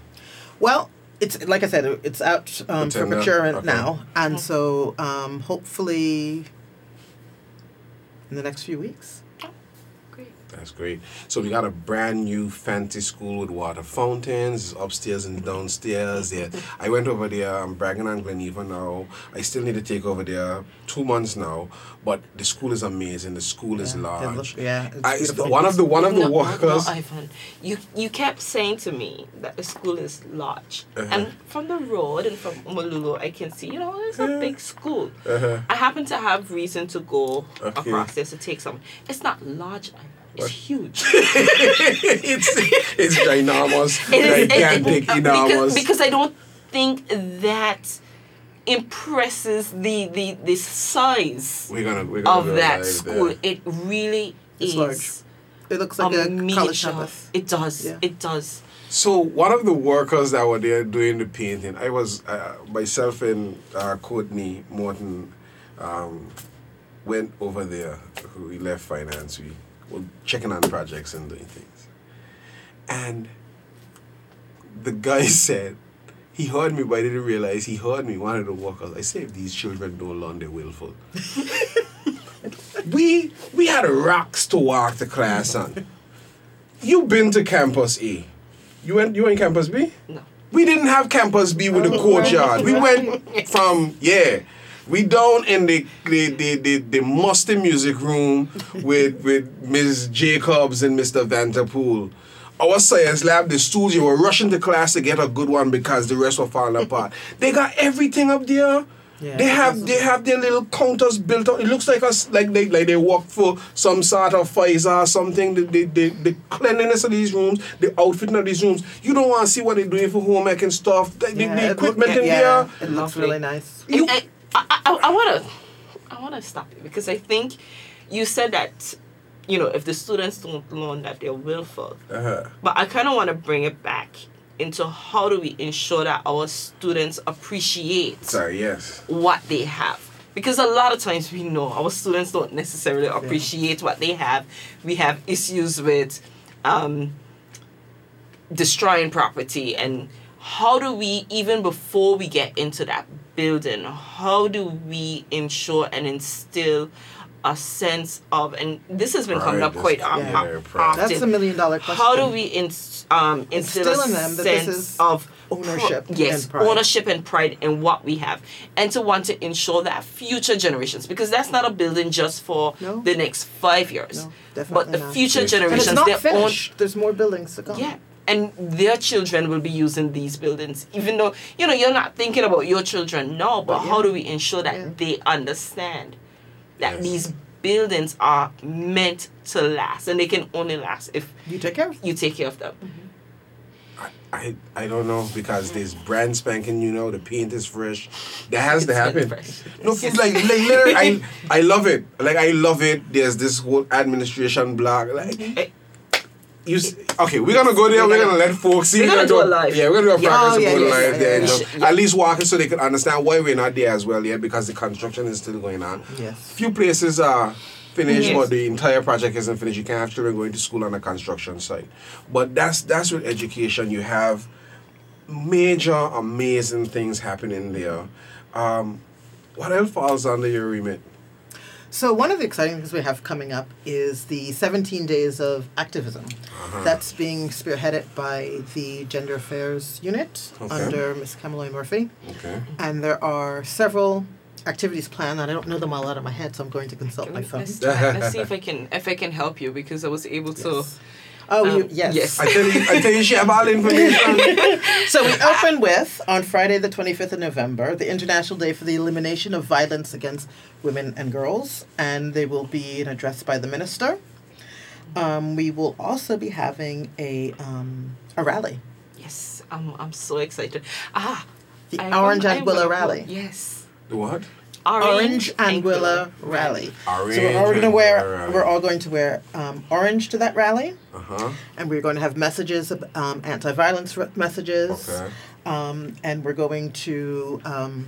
Well, it's like I said, it's out um, for procurement okay. now, and okay. so um, hopefully in the next few weeks. Oh, great. That's great. So we got a brand new fancy school with water fountains, upstairs and downstairs. Yeah, I went over there. I'm bragging on Glenneva now. I still need to take over there. Two months now, but the school is amazing. The school yeah. is large. Look, yeah, I, one of the one of the no, workers. No, Ivan, you you kept saying to me that the school is large, uh-huh. and from the road and from Mululu, I can see you know it's a yeah. big school. Uh-huh. I happen to have reason to go okay. across there to take some. It's not large. It's huge. it's it's ginormous, it is, gigantic, it, it, enormous. Because, because I don't think that impresses the the the size we're gonna, we're gonna of that school. There. It really it's is. Large. It looks like a, a college campus. It does. Yeah. It does. So one of the workers that were there doing the painting, I was uh, myself and uh, Courtney Morton um, went over there. We left finance. We were checking on projects and doing things, and the guy said. He heard me, but I didn't realize he heard me. One of the workers, I said, if these children don't learn, they're willful. we we had rocks to walk the class on. You been to Campus A? You went? You went Campus B? No. We didn't have Campus B with the courtyard. We went from yeah. We down in the the the the, the musty music room with with Miz Jacobs and Mister Vanterpool. Our science lab, the students, you were rushing to class to get a good one because the rest were falling apart. They got everything up there. Yeah, they have awesome. they have their little counters built up. It looks like us like they like they work for some sort of Pfizer or something. The, the, the, the cleanliness of these rooms, the outfitting of these rooms. You don't want to see what they're doing for homework and stuff. The, yeah, the, the equipment look, in yeah, there. It looks really nice. You, I I I, I want to I want to stop it because I think you said that. You know, if the students don't learn that they're willful. Uh-huh. But I kind of want to bring it back into how do we ensure that our students appreciate Sorry, yes. what they have. Because a lot of times we know our students don't necessarily appreciate yeah. what they have. We have issues with um, destroying property. And how do we, even before we get into that building, how do we ensure and instill a sense of, and this has been pride coming up quite um, yeah, often. That's a million dollar question. How do we inst- um, instill a them that sense this is of ownership? Pro- yes, and pride. ownership and pride in what we have, and to want to ensure that future generations, because that's not a building just for no. the next five years, no, but the not. future generations. And it's not finished. Own, There's more buildings to come. Yeah. And their children will be using these buildings, even though you know you're not thinking about your children now. But, but yeah. how do we ensure that yeah. they understand? That yes. these buildings are meant to last, and they can only last if you take care of you take care of them. Mm-hmm. I, I I don't know because there's brand spanking. You know, the paint is fresh. That has it's to happen. No, yes. like like literally, I I love it. Like I love it. There's this whole administration block. Like it, you it, okay, we're gonna go there. We're, we're gonna, gonna let folks see. We're, we're gonna, gonna do a live. Yeah, we're gonna do a practice oh, yeah, yeah, live yeah, there. Yeah, yeah, yeah. At least walking so they can understand why we're not there as well yet yeah, because the construction is still going on. Yes. Few places are finished, yes. but the entire project isn't finished. You can have children going to school on a construction site, but that's that's with education. You have major amazing things happening there. Um, what else falls under your remit? So one of the exciting things we have coming up is the seventeen Days of Activism. Uh-huh. That's being spearheaded by the Gender Affairs Unit okay. under Miz Kamalia Murphy. Okay. And there are several activities planned, and I don't know them all out of my head, so I'm going to consult my phone. Let's, let's see if I can if I can help you, because I was able to... Yes. Oh, um, you, yes. yes. I tell you, I tell you, she have all information. So we open with, on Friday the twenty-fifth of November, the International Day for the Elimination of Violence Against Women and Girls, and they will be an address by the minister. Um, we will also be having a um, a rally Yes, I'm I'm so excited. Ah, the I Orange Anguilla Rally. Yes. The what? Orange, orange Anguilla Rally. Orange so we're all going to wear. We're all going to wear um, orange to that rally, uh-huh. and we're going to have messages, um, anti-violence re- messages, okay. um, and we're going to um,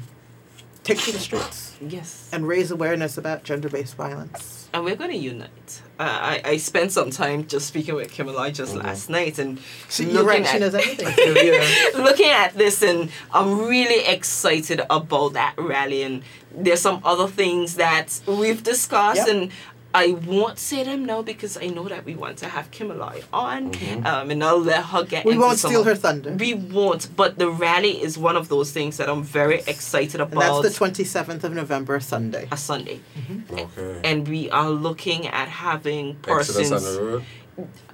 take to the streets. Yes, and raise awareness about gender-based violence. And we're going to unite. Uh, I I spent some time just speaking with Kamalia just mm-hmm. last night, and so looking at looking at this, and I'm really excited about that rally. And there's some other things that we've discussed, yep. and I won't say them now because I know that we want to have Kamalia on, mm-hmm. um, and I'll let her get. We won't steal her thunder. We won't, but the rally is one of those things that I'm very excited about. And that's the twenty-seventh of November, Sunday. A Sunday. Mm-hmm. Okay. And we are looking at having persons. Exodus on the road?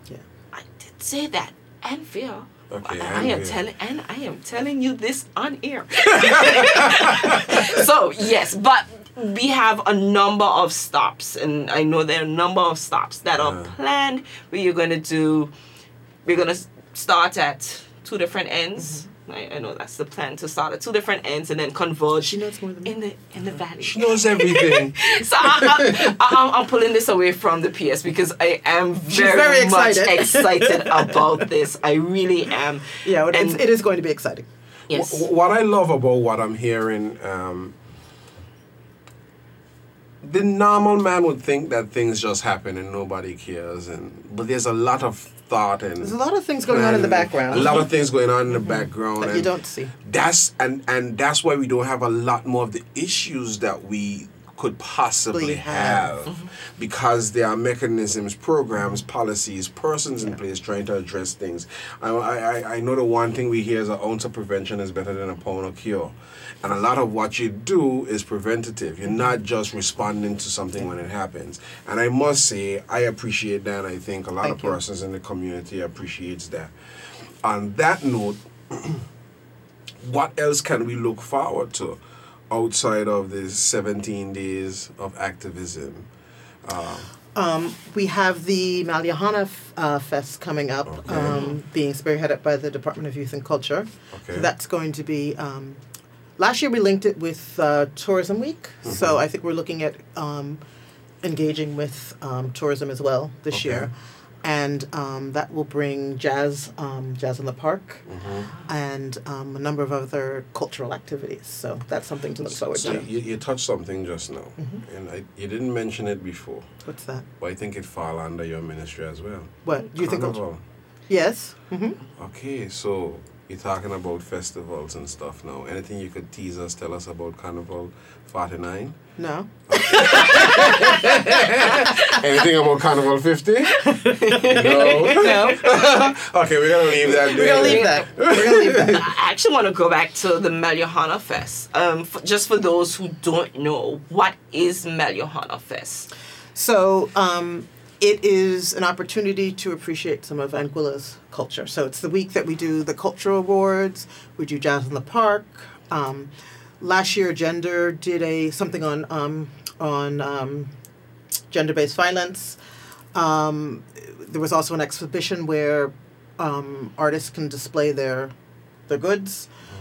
Yeah. I did say that, and fear. Okay, I, I am telling, and I am telling you this on air. So yes, but we have a number of stops, and I know there are a number of stops that yeah. are planned. Where you're gonna do, we're gonna start at two different ends. Mm-hmm. I, I know that's the plan, to start at two different ends and then converge. She knows more than me. in the in the valley. She knows everything. So I, I, I, I'm pulling this away from the P S because I am very, very much excited about this. I really am. Yeah, it, and, it is going to be exciting. Yes. W- what I love about what I'm hearing. Um, The normal man would think that things just happen and nobody cares, and but there's a lot of thought and there's a lot of things going on in the background. A lot of things going on in the mm-hmm. background that you don't see. That's and, and that's why we don't have a lot more of the issues that we could possibly have, have mm-hmm. because there are mechanisms, programs, policies, persons yeah. in place trying to address things. I, I I know the one thing we hear is an ounce of prevention is better than a pound of cure. And a lot of what you do is preventative. You're not just responding to something when it happens. And I must say, I appreciate that. And I think a lot Thank of you. persons in the community appreciates that. On that note, what else can we look forward to outside of these seventeen days of activism? Uh, um, we have the MeliaHanna F- uh, Fest coming up, okay. um, being spearheaded by the Department of Youth and Culture. Okay. So that's going to be... Um, Last year we linked it with uh, Tourism Week, mm-hmm. so I think we're looking at um, engaging with um, tourism as well this okay. year, and um, that will bring jazz, um, jazz in the park, mm-hmm. and um, a number of other cultural activities. So that's something to look forward so, so to. You, you touched something just now, mm-hmm. and I, you didn't mention it before. What's that? Well, I think it fall under your ministry as well. What do you Carnival. think? Culture? Yes. Mm-hmm. Okay, so. You're talking about festivals and stuff now. Anything you could tease us, tell us about Carnival forty-nine? No. Okay. Anything about Carnival fifty? No. No. Okay, we're going to leave that there. We're going to leave that. We're going to leave that. I actually want to go back to the MeliaHanna Fest. Um, for, just for those who don't know, what is MeliaHanna Fest? So... Um, It is an opportunity to appreciate some of Anguilla's culture. So it's the week that we do the cultural awards. We do Jazz in the Park. Um, last year, Gender did a something on um, on um, gender-based violence. Um, there was also an exhibition where um, artists can display their their goods,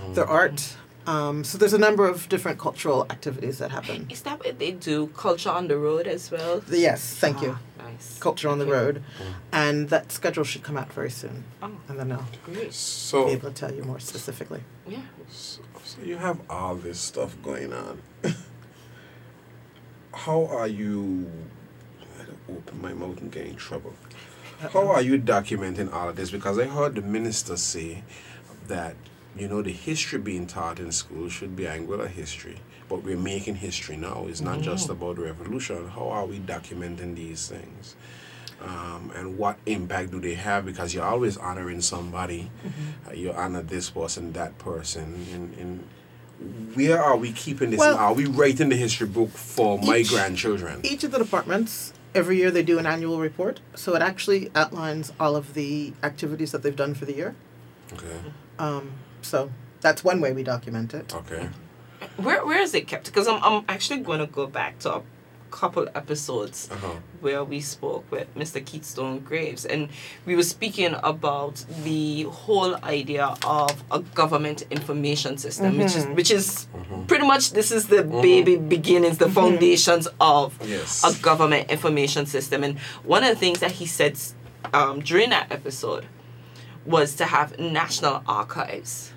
mm. their art. Um, so there's a number of different cultural activities that happen. Is that what they do? Culture on the road as well? The, yes, thank ah, you. Nice. Culture thank on the you. road. Mm. And that schedule should come out very soon. Oh, and then I'll great. So, be able to tell you more specifically. Yeah. So, so you have all this stuff going on. How are you... I don't open my mouth and get in trouble. Uh-oh. How are you documenting all of this? Because I heard the minister say that you know, the history being taught in school should be Anguilla history, but we're making history now. It's not mm. just about revolution. How are we documenting these things? Um, and what impact do they have? Because you're always honoring somebody. Mm-hmm. Uh, you honor this person, that person. And, and where are we keeping this? Well, are we writing the history book for each, my grandchildren? Each of the departments, every year they do an annual report. So it actually outlines all of the activities that they've done for the year. Okay. Um, So that's one way we document it. Okay. Where where is it kept? Because I'm I'm actually going to go back to a couple episodes uh-huh. where we spoke with Mister Keatstone Graves, and we were speaking about the whole idea of a government information system, mm-hmm. which is which is mm-hmm. pretty much this is the mm-hmm. baby beginnings, the mm-hmm. foundations of yes. a government information system. And one of the things that he said um, during that episode was to have national archives.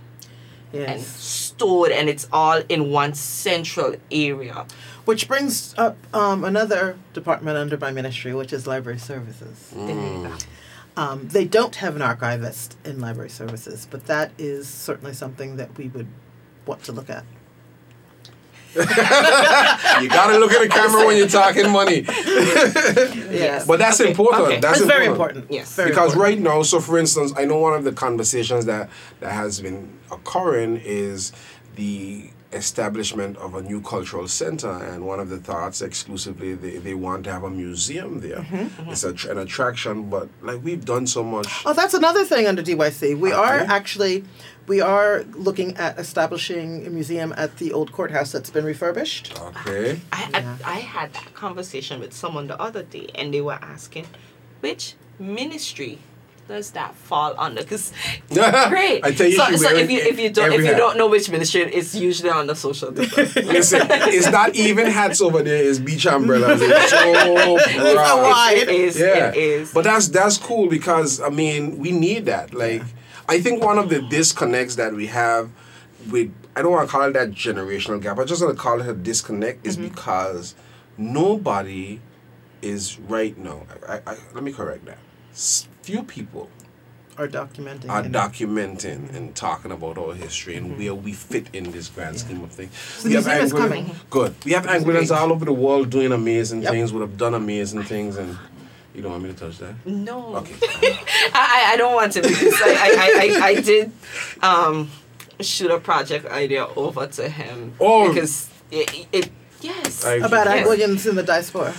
Yes. And stored, and it's all in one central area. Which brings up um, another department under my ministry, which is library services. Mm. Um, they don't have an archivist in library services, but that is certainly something that we would want to look at. You gotta look at the camera when you're talking money. Yes. But that's okay. important. Okay. That's it's important. very important. Yes. Very because important. Right now, so for instance, I know one of the conversations that, that has been occurring is the establishment of a new cultural center, and one of the thoughts exclusively they, they want to have a museum there. Mm-hmm. Mm-hmm. It's a, an attraction, but like we've done so much. Oh, that's another thing under D Y C. We okay. are actually we are looking at establishing a museum at the old courthouse that's been refurbished. Okay. I yeah. I, I had that conversation with someone the other day, and they were asking which ministry does that fall under? Because great. I tell you, so, so if you if you don't if you hat. don't know which ministry, it's usually under social development. Listen, it's not even hats over there; it's beach umbrellas. It's so broad. It, it is. Yeah. It is. But that's that's cool because I mean we need that. Like yeah. I think one of the disconnects that we have with I don't want to call it that generational gap. I just want to call it a disconnect is mm-hmm. because nobody is right now. I, I, I, let me correct that. Few people are documenting are documenting it. and talking about our history and mm-hmm. where we fit in this grand yeah. scheme of things. So we have Anguillans, good. We have Anguillans all over the world doing amazing yep. things, would have done amazing things, and you don't want me to touch that? No. Okay. I, I don't want to because I, I, I, I did um, shoot a project idea over to him oh. because it, it Yes. I About Anglicans yes. in the diaspora.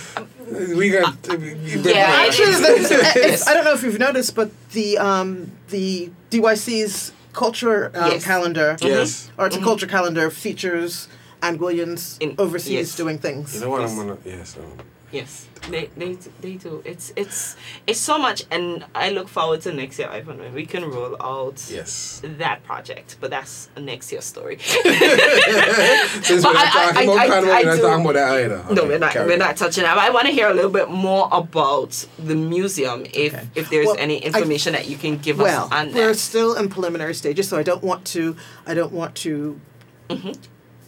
We got. Uh, yeah. Actually, I don't know if you've noticed, but the um, the D Y C's culture uh, yes. calendar, yes. Mm-hmm. arts and mm-hmm. culture calendar features Anglicans in, overseas yes. doing things. You know what yes. I'm gonna? Yes. I'm, yes. They they they do. It's it's it's so much, and I look forward to next year, Ivan, when we can roll out yes. that project. But that's a next year story. Since but we're not I, talking I, about Conway, we're not talking about that either. Okay, no, we're not. We're on. not touching that. But I want to hear a little bit more about the museum, if okay. if there's well, any information I, that you can give well, us on that. Well, we're still in preliminary stages, so I don't want to. I don't want to. Mm-hmm.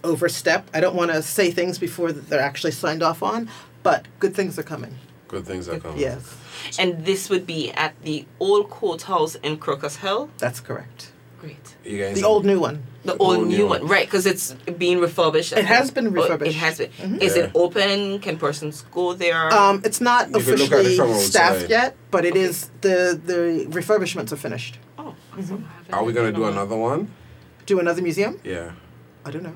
Overstep. I don't want to say things before they're actually signed off on. But good things are coming. Good things are coming. Yes. And this would be at the old courthouse in Crocus Hill? That's correct. Great. You guys the old new one. The, the old, old new one. one. Right, because it's being refurbished. It has been refurbished. It has been. Mm-hmm. Is yeah. it open? Can persons go there? Um, it's not you officially it staffed outside. yet, but it okay. is. The, the refurbishments are finished. Oh, awesome. Mm-hmm. Are we going to do another one? Do another museum? Yeah. I don't know.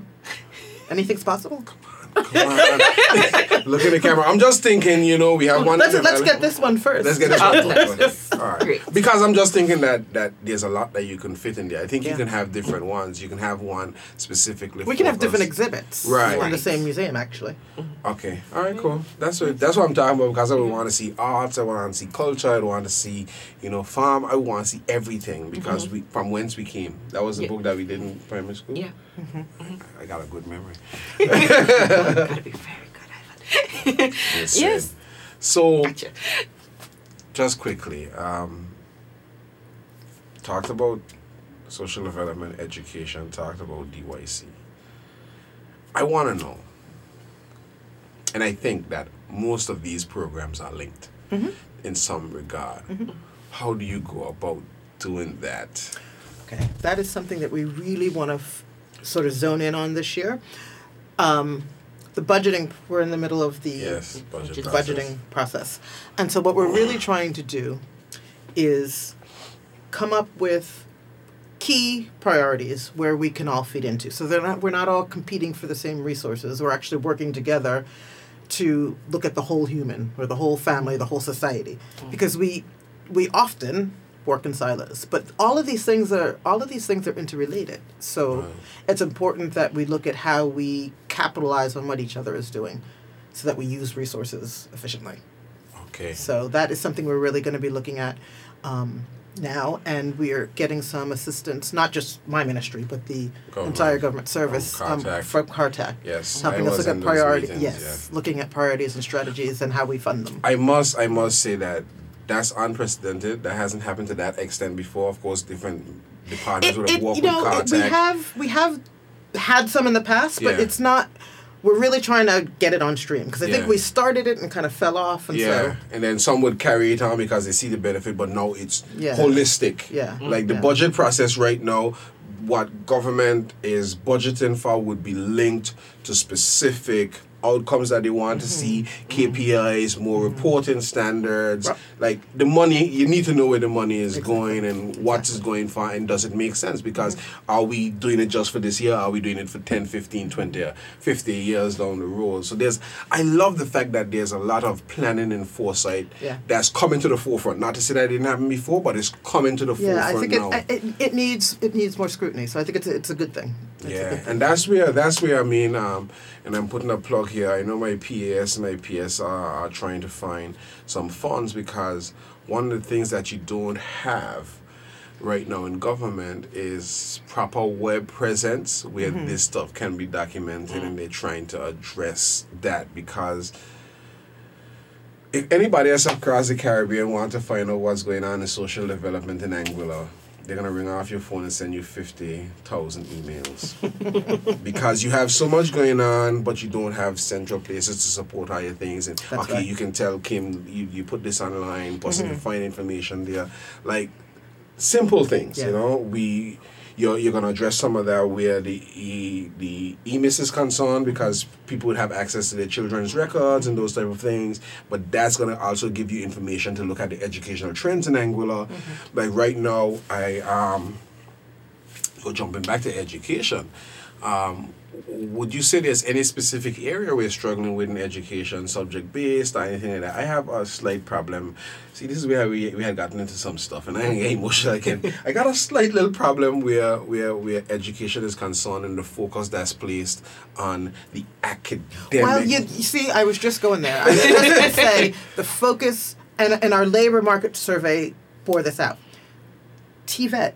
Anything's possible. Come on. Look at the camera. I'm just thinking, you know, we have one. Let's, let's get this one first. Let's get this one first. All right. Great. Because I'm just thinking that, that there's a lot that you can fit in there. I think yeah. you can have different ones. You can have one specifically. We can have us. different exhibits. Right. In the same museum, actually. Okay. All right, cool. That's what that's what I'm talking about because I would want to see arts. I want to see culture. I want to see, you know, farm. I want to see everything because mm-hmm. we from whence we came. That was the yeah. book that we did in primary school. Yeah. Mm-hmm. I, I got a good memory. Gotta be very good at it. Yes. yes. So, gotcha. Just quickly, um, talked about social development, education, talked about D Y C. I want to know, and I think that most of these programs are linked mm-hmm. in some regard. Mm-hmm. How do you go about doing that? Okay, that is something that we really want to f- sort of zone in on this year. Um, the budgeting, we're in the middle of the yes, budget budgeting process. process. And so what we're really trying to do is come up with key priorities where we can all feed into. So they're not, we're not all competing for the same resources. We're actually working together to look at the whole human or the whole family, the whole society, because we we often work in silos. But all of these things are all of these things are interrelated. So right. it's important that we look at how we capitalize on what each other is doing. so that we use resources efficiently. Okay. So that is something we're really going to be looking at um, now, and we are getting some assistance, not just my ministry, but the government. entire government service um, um, from CARTAC. Yes, helping I us look at priorities. Yes, yeah. Looking at priorities and strategies and how we fund them. I must, I must say that that's unprecedented. That hasn't happened to that extent before. Of course, different departments would have worked with CARTAC. We have, we have had some in the past, but yeah. it's not. We're really trying to get it on stream because I yeah. think we started it and kind of fell off. And yeah, so. And then some would carry it on because they see the benefit, but now it's yeah. holistic. Yeah, like the yeah. budget process right now, what government is budgeting for would be linked to specific outcomes that they want mm-hmm. to see, K P Is, more mm-hmm. reporting standards. Right. Like the money, you need to know where the money is exactly. going and what exactly. is going for, and does it make sense? Because mm-hmm. are we doing it just for this year? Are we doing it for ten, fifteen, twenty, fifty years down the road? So there's, I love the fact that there's a lot of planning and foresight yeah. that's coming to the forefront. Not to say that it didn't happen before, but it's coming to the yeah, forefront now. Yeah, I think it, it, it needs it needs more scrutiny. So I think it's a, it's a good thing. It's yeah, good thing. And that's where, that's where I mean, um, and I'm putting a plug here. I know my P A S and my P S R are trying to find some funds, because one of the things that you don't have right now in government is proper web presence where mm-hmm. this stuff can be documented, mm-hmm. and they're trying to address that, because if anybody else across the Caribbean wants to find out what's going on in social development in Anguilla, they're going to ring off your phone and send you fifty thousand emails. Because you have so much going on, but you don't have central places to support higher things. And That's okay, right. you can tell Kim, you, you put this online, possibly mm-hmm. find information there. Like, simple things, yeah. you know? We, you're, you're going to address some of that where the e, the E M I S is concerned, because people would have access to their children's records and those type of things. But that's going to also give you information to look at the educational trends in Anguilla. Mm-hmm. Like right now, I um, go jumping back to education. Um, would you say there's any specific area we're struggling with in education, subject-based or anything like that? I have a slight problem. See, this is where we, we had gotten into some stuff, and I didn't get emotional again. I got a slight little problem where, where where education is concerned and the focus that's placed on the academic. Well, you, you see, I was just going there. I was just going to say the focus, and, and our labor market survey bore this out. T V E T.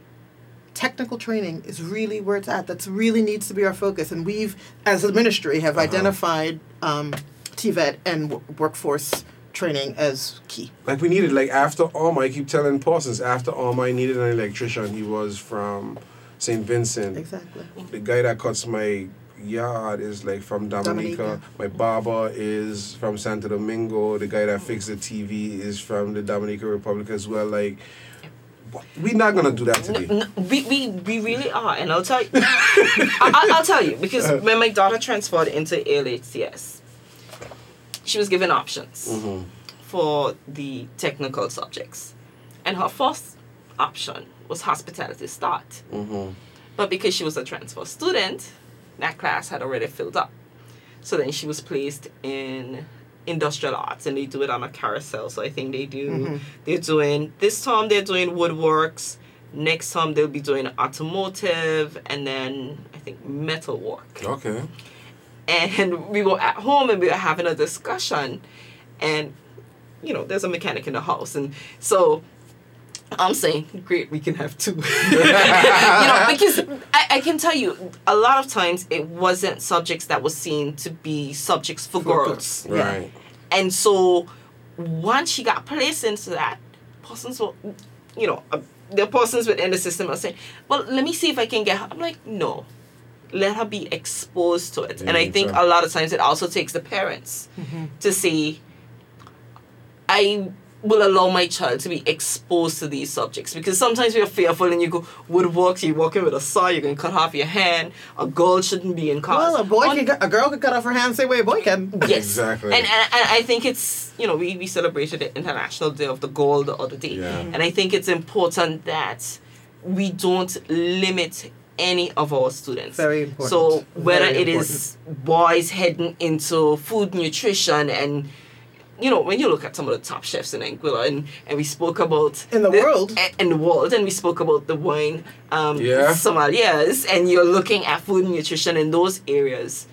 Technical training is really where it's at. That's really needs to be our focus. And we've, as a ministry, have uh-huh. identified um, T V E T and w- workforce training as key. Like we needed, like after Alma, I keep telling Parsons, after Alma, I needed an electrician. He was from Saint Vincent. Exactly. The guy that cuts my yard is like from Dominica. Dominica. My barber is from Santo Domingo. The guy that fixed the T V is from the Dominican Republic as well. Like, we're not gonna do that today. No, no, we, we we really are, and I'll tell you. I, I'll tell you because when my daughter transferred into A L H C S, she was given options mm-hmm. for the technical subjects, and her first option was hospitality start. Mm-hmm. But because she was a transfer student, that class had already filled up, so then she was placed in industrial arts, and they do it on a carousel. So I think they do mm-hmm. they're doing this term they're doing woodworks, next term they'll be doing automotive, and then I think metalwork. Okay. And we were at home and we were having a discussion, and you know, there's a mechanic in the house, and so I'm saying, great, we can have two. You know, because I, I can tell you, a lot of times it wasn't subjects that were seen to be subjects for, for girls. girls. Right. Yeah. And so once she got placed into that, persons were, you know, uh, the persons within the system are saying, well, let me see if I can get her. I'm like, no, let her be exposed to it. Yeah, and I think so. A lot of times it also takes the parents mm-hmm. to say, I... will allow my child to be exposed to these subjects, because sometimes we are fearful and you go woodwork, you're walking with a saw, you can cut off your hand. A girl shouldn't be in cars. Well, a boy On, can, a girl can cut off her hand the same way a boy can. Yes, exactly. And, and, and I think it's, you know, we, we celebrated the International Day of the Girl the other day, yeah. and I think it's important that we don't limit any of our students. Very important. So whether Very it important. is boys heading into food nutrition and you know, when you look at some of the top chefs in Anguilla, and, and we spoke about... In the, the world. A, in the world, and we spoke about the wine um, yeah. sommeliers, and you're looking at food and nutrition in those areas.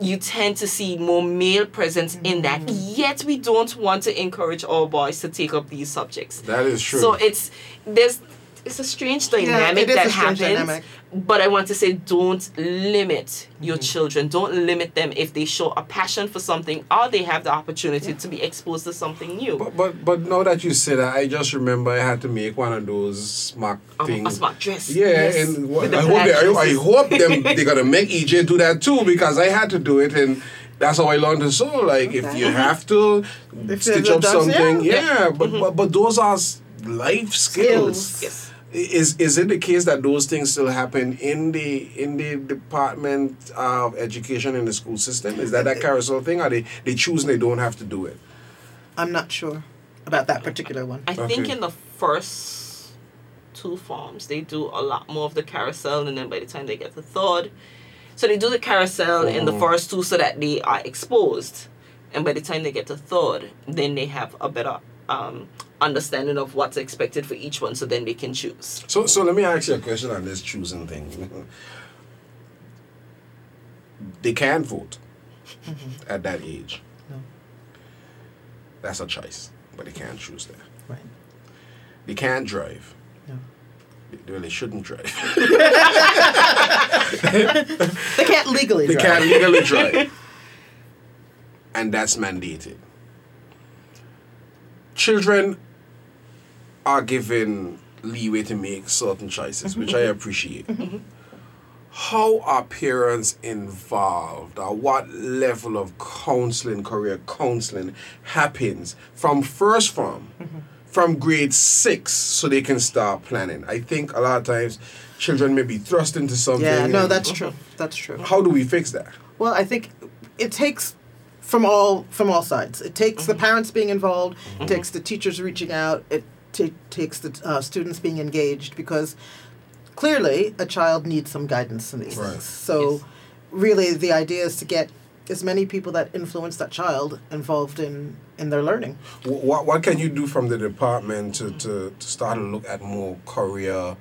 you tend to see more male presence mm-hmm. in that. Yet we don't want to encourage our boys to take up these subjects. That is true. So it's there's it's a strange dynamic yeah, that happens. Dynamic. But I want to say, don't limit your mm-hmm. children. Don't limit them if they show a passion for something or they have the opportunity yeah. to be exposed to something new. But but, but now that you said that, I just remember I had to make one of those smock um, things. A smock dress. Yeah, yes. and what, I, hope they, I, I hope them, they're going to make E J do that too, because I had to do it, and that's how I learned to sew. Like, okay. if you have to if stitch up does, something. Yeah, yeah. yeah. But, mm-hmm. but but those are life skills. skills. Yes. Is is it the case that those things still happen in the in the Department of Education in the school system? Is that that carousel thing? Or they, they choose and they don't have to do it? I'm not sure about that particular one. I okay. think in the first two forms, they do a lot more of the carousel, and then by the time they get the third. So they do the carousel oh. in the first two so that they are exposed. And by the time they get to third, then they have a better um, understanding of what's expected for each one, so then they can choose. So so let me ask you a question on this choosing thing. They can vote mm-hmm. at that age. No. That's a choice, but they can't choose that. Right. They can't drive. No. They really shouldn't drive. They can't legally they drive. They can't legally drive. And that's mandated. Children are given leeway to make certain choices, mm-hmm. which I appreciate. Mm-hmm. How are parents involved? At what level of counseling, career counseling happens from first form, mm-hmm. from grade six, so they can start planning? I think a lot of times children may be thrust into something. Yeah, no, that's true. That's true. How do we fix that? Well, I think it takes... From all from all sides. It takes mm-hmm. the parents being involved, mm-hmm. it takes the teachers reaching out, it t- takes the uh, students being engaged, because clearly a child needs some guidance in these right. things. So yes. really the idea is to get as many people that influence that child involved in, in their learning. What, what can you do from the department to, to, to start to look at more career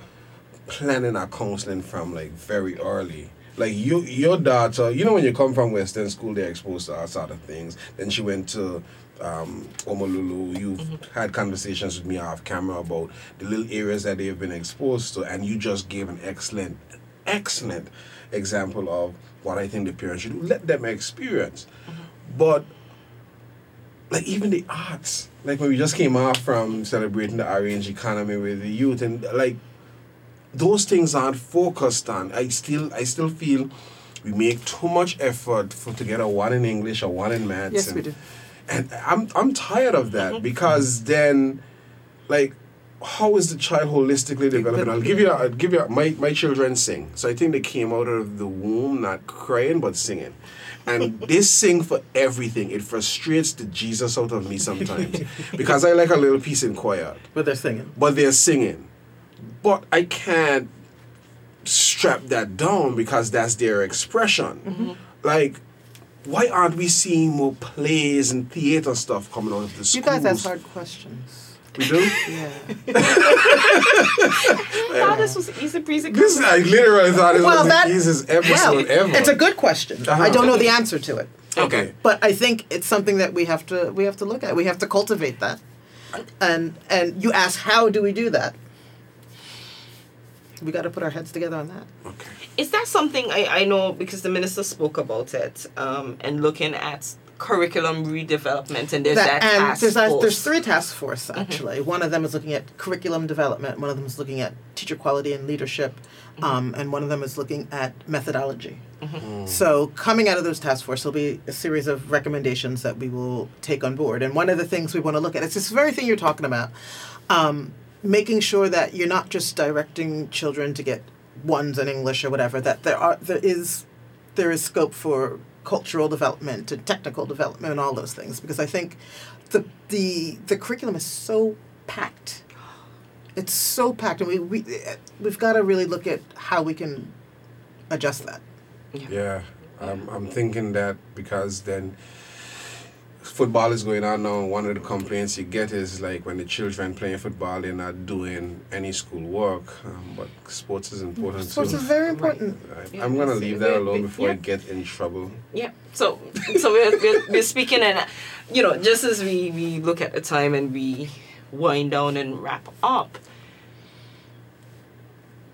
planning or counseling from like very early? Like, you, your daughter, you know, when you come from Western school, they're exposed to all sort of things. Then she went to um, Omololu. You've mm-hmm. had conversations with me off camera about the little areas that they've been exposed to, and you just gave an excellent, excellent example of what I think the parents should do. Let them experience. Mm-hmm. But, like, even the arts. Like, when we just came off from celebrating the orange economy with the youth, and, like, those things aren't focused on. I still I still feel we make too much effort for to get a one in English, a one in maths. Yes, and, we do. And I'm I'm tired of that mm-hmm. because then, like, how is the child holistically developing? I'll give you I'll give you my my children sing. So I think they came out of the womb not crying but singing. And they sing for everything. It frustrates the Jesus out of me sometimes because I like a little piece in choir. But they're singing. But they're singing. But I can't strap that down because that's their expression. Mm-hmm. Like, why aren't we seeing more plays and theater stuff coming out of the schools? You guys ask hard questions. We do? Yeah. I thought this was easy breezy. This, I literally thought this well, was that, the easiest episode well, ever. It's a good question. Uh-huh. I don't know the answer to it. Okay. But I think it's something that we have to we have to look at. We have to cultivate that. And and you ask, how do we do that? We got to put our heads together on that. Okay. Is that something I, I know because the minister spoke about it um, and looking at curriculum redevelopment, and there's that, that and task there's force. A, there's three task force actually. Mm-hmm. One of them is looking at curriculum development. One of them is looking at teacher quality and leadership, mm-hmm. um, and one of them is looking at methodology. Mm-hmm. Mm. So coming out of those task force will be a series of recommendations that we will take on board. And one of the things we want to look at is this very thing you're talking about. Um, Making sure that you're not just directing children to get ones in English or whatever. That there are there is there is scope for cultural development and technical development and all those things. Because I think the the the curriculum is so packed. It's so packed, and we we we've got to really look at how we can adjust that. Yeah, yeah I'm I'm thinking that because then. football is going on now, one of the complaints you get is like when the children playing football, they're not doing any school work. Um, but sports is important sports too. Sports is very important. Right. Right. Yeah, I'm gonna leave that alone before yeah. I get in trouble. Yeah. So, so we're, we're we're speaking, and you know, just as we we look at the time and we wind down and wrap up.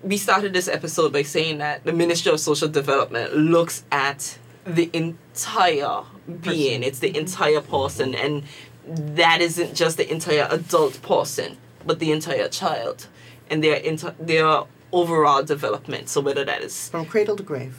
We started this episode by saying that the Ministry of Social Development looks at the entire being. It's the entire person. And that isn't just the entire adult person, but the entire child and their inter- their overall development. So whether that is... From cradle to grave.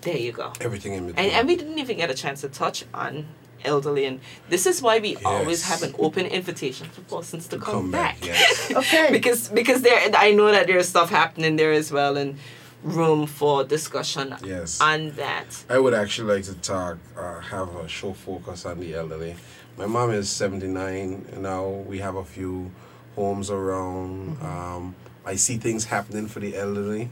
There you go. Everything in between. And, and we didn't even get a chance to touch on elderly, and this is why we yes. always have an open invitation for persons to, to come, come back, back. Yes. Okay. because because there I know that there's stuff happening there as well and room for discussion yes. on that. I would actually like to talk uh, have a show focus on the elderly. My mom is seventy-nine now. We have a few homes around. Mm-hmm. um, I see things happening for the elderly.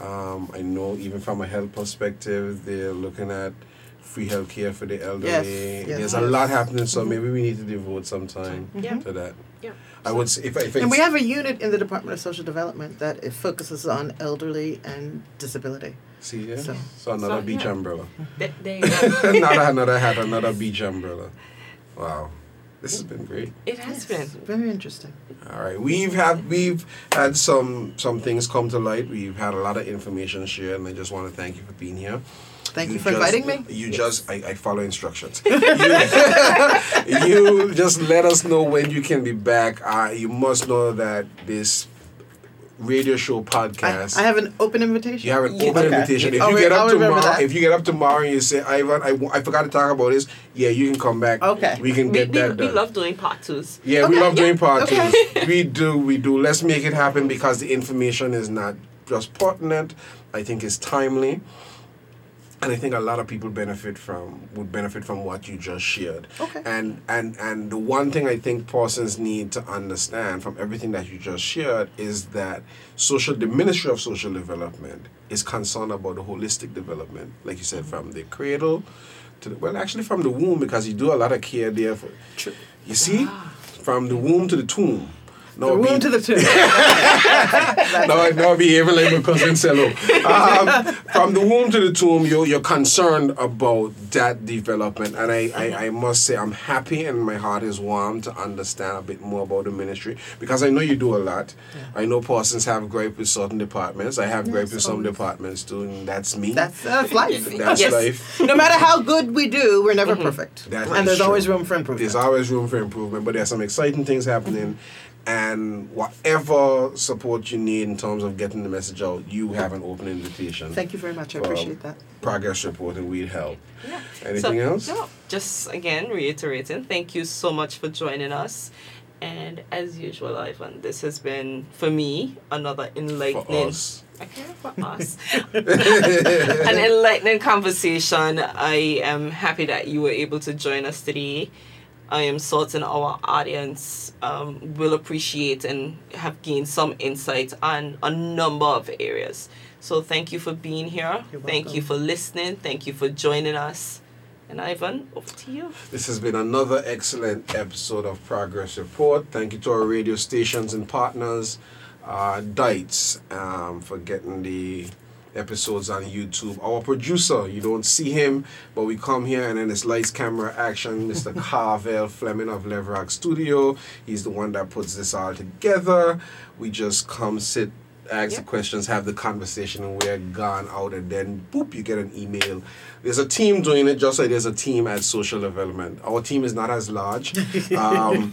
um, I know even from a health perspective they're looking at free healthcare for the elderly. Yes, yes. There's a lot happening, so mm-hmm. maybe we need to devote some time yeah. to that. Yeah, I would. Say, if, if and we have a unit in the Department of Social Development that it focuses on elderly and disability. See, yeah. So, so another so, beach yeah. umbrella. There you go. another, another hat, another beach umbrella. Wow, this has been great. It has yes. been very interesting. All right, we've had we've had some some things come to light. We've had a lot of information shared, and I just want to thank you for being here. Thank you, you for just, inviting me. You yes. just, I, I follow instructions. you, you just let us know when you can be back. Uh, you must know that this radio show podcast. I, I have an open invitation. You have an you open invitation. If, oh, you get up tomorrow, if you get up tomorrow and you say, Ivan, I, I forgot to talk about this, yeah, you can come back. Okay. We can get we, that we, done. We love doing part twos. Yeah, okay. we love yeah. doing part okay. twos. we do, we do. Let's make it happen because the information is not just pertinent. I think it's timely. And I think a lot of people benefit from would benefit from what you just shared. Okay. And and and the one thing I think persons need to understand from everything that you just shared is that social the Ministry of Social Development is concerned about the holistic development, like you said, from the cradle to the, well, actually from the womb, because you do a lot of care there. For, True. You see, from the womb to the tomb. No, the womb to the tomb. no, no, behaving like my cousin Cello. Um, from the womb to the tomb, you're, you're concerned about that development. And I, I, I must say I'm happy and my heart is warm to understand a bit more about the ministry. Because I know you do a lot. Yeah. I know persons have gripe with certain departments. I have yes, gripe with some departments too, and that's me. That's, that's life. That's yes. life. No matter how good we do, we're never mm-hmm. perfect. That and there's true. always room for improvement. There's always room for improvement, but there's some exciting things happening. Mm-hmm. And whatever support you need in terms of getting the message out, you have an open invitation. Thank you very much. I appreciate that. Progress Report and Weed Help. Yeah. Anything so, else? No. Just, again, reiterating, thank you so much for joining us. And as usual, Ivan, this has been, for me, another enlightening... For us. Okay, for us. an enlightening conversation. I am happy that you were able to join us today. I am certain our audience um, will appreciate and have gained some insight on a number of areas. So thank you for being here. Thank you for listening. Thank you for joining us. And Ivan, over to you. This has been another excellent episode of Progress Report. Thank you to our radio stations and partners, uh, Dites, um, for getting the... episodes on YouTube. Our producer, you don't see him, but we come here and then it's lights, camera, action. Mister Carvel Fleming of Leverack Studio. He's the one that puts this all together. We just come, sit, ask yep. the questions, have the conversation, and we're gone out, and then boop, you get an email. There's a team doing it, just like there's a team at Social Development. Our team is not as large, um,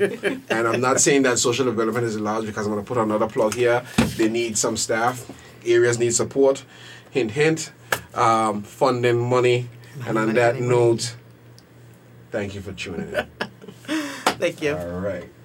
and I'm not saying that Social Development is large because I'm going to put another plug here. They need some staff. Areas need support. Hint, hint. Um, funding, money. And on that note, thank you for tuning in. Thank you. All right.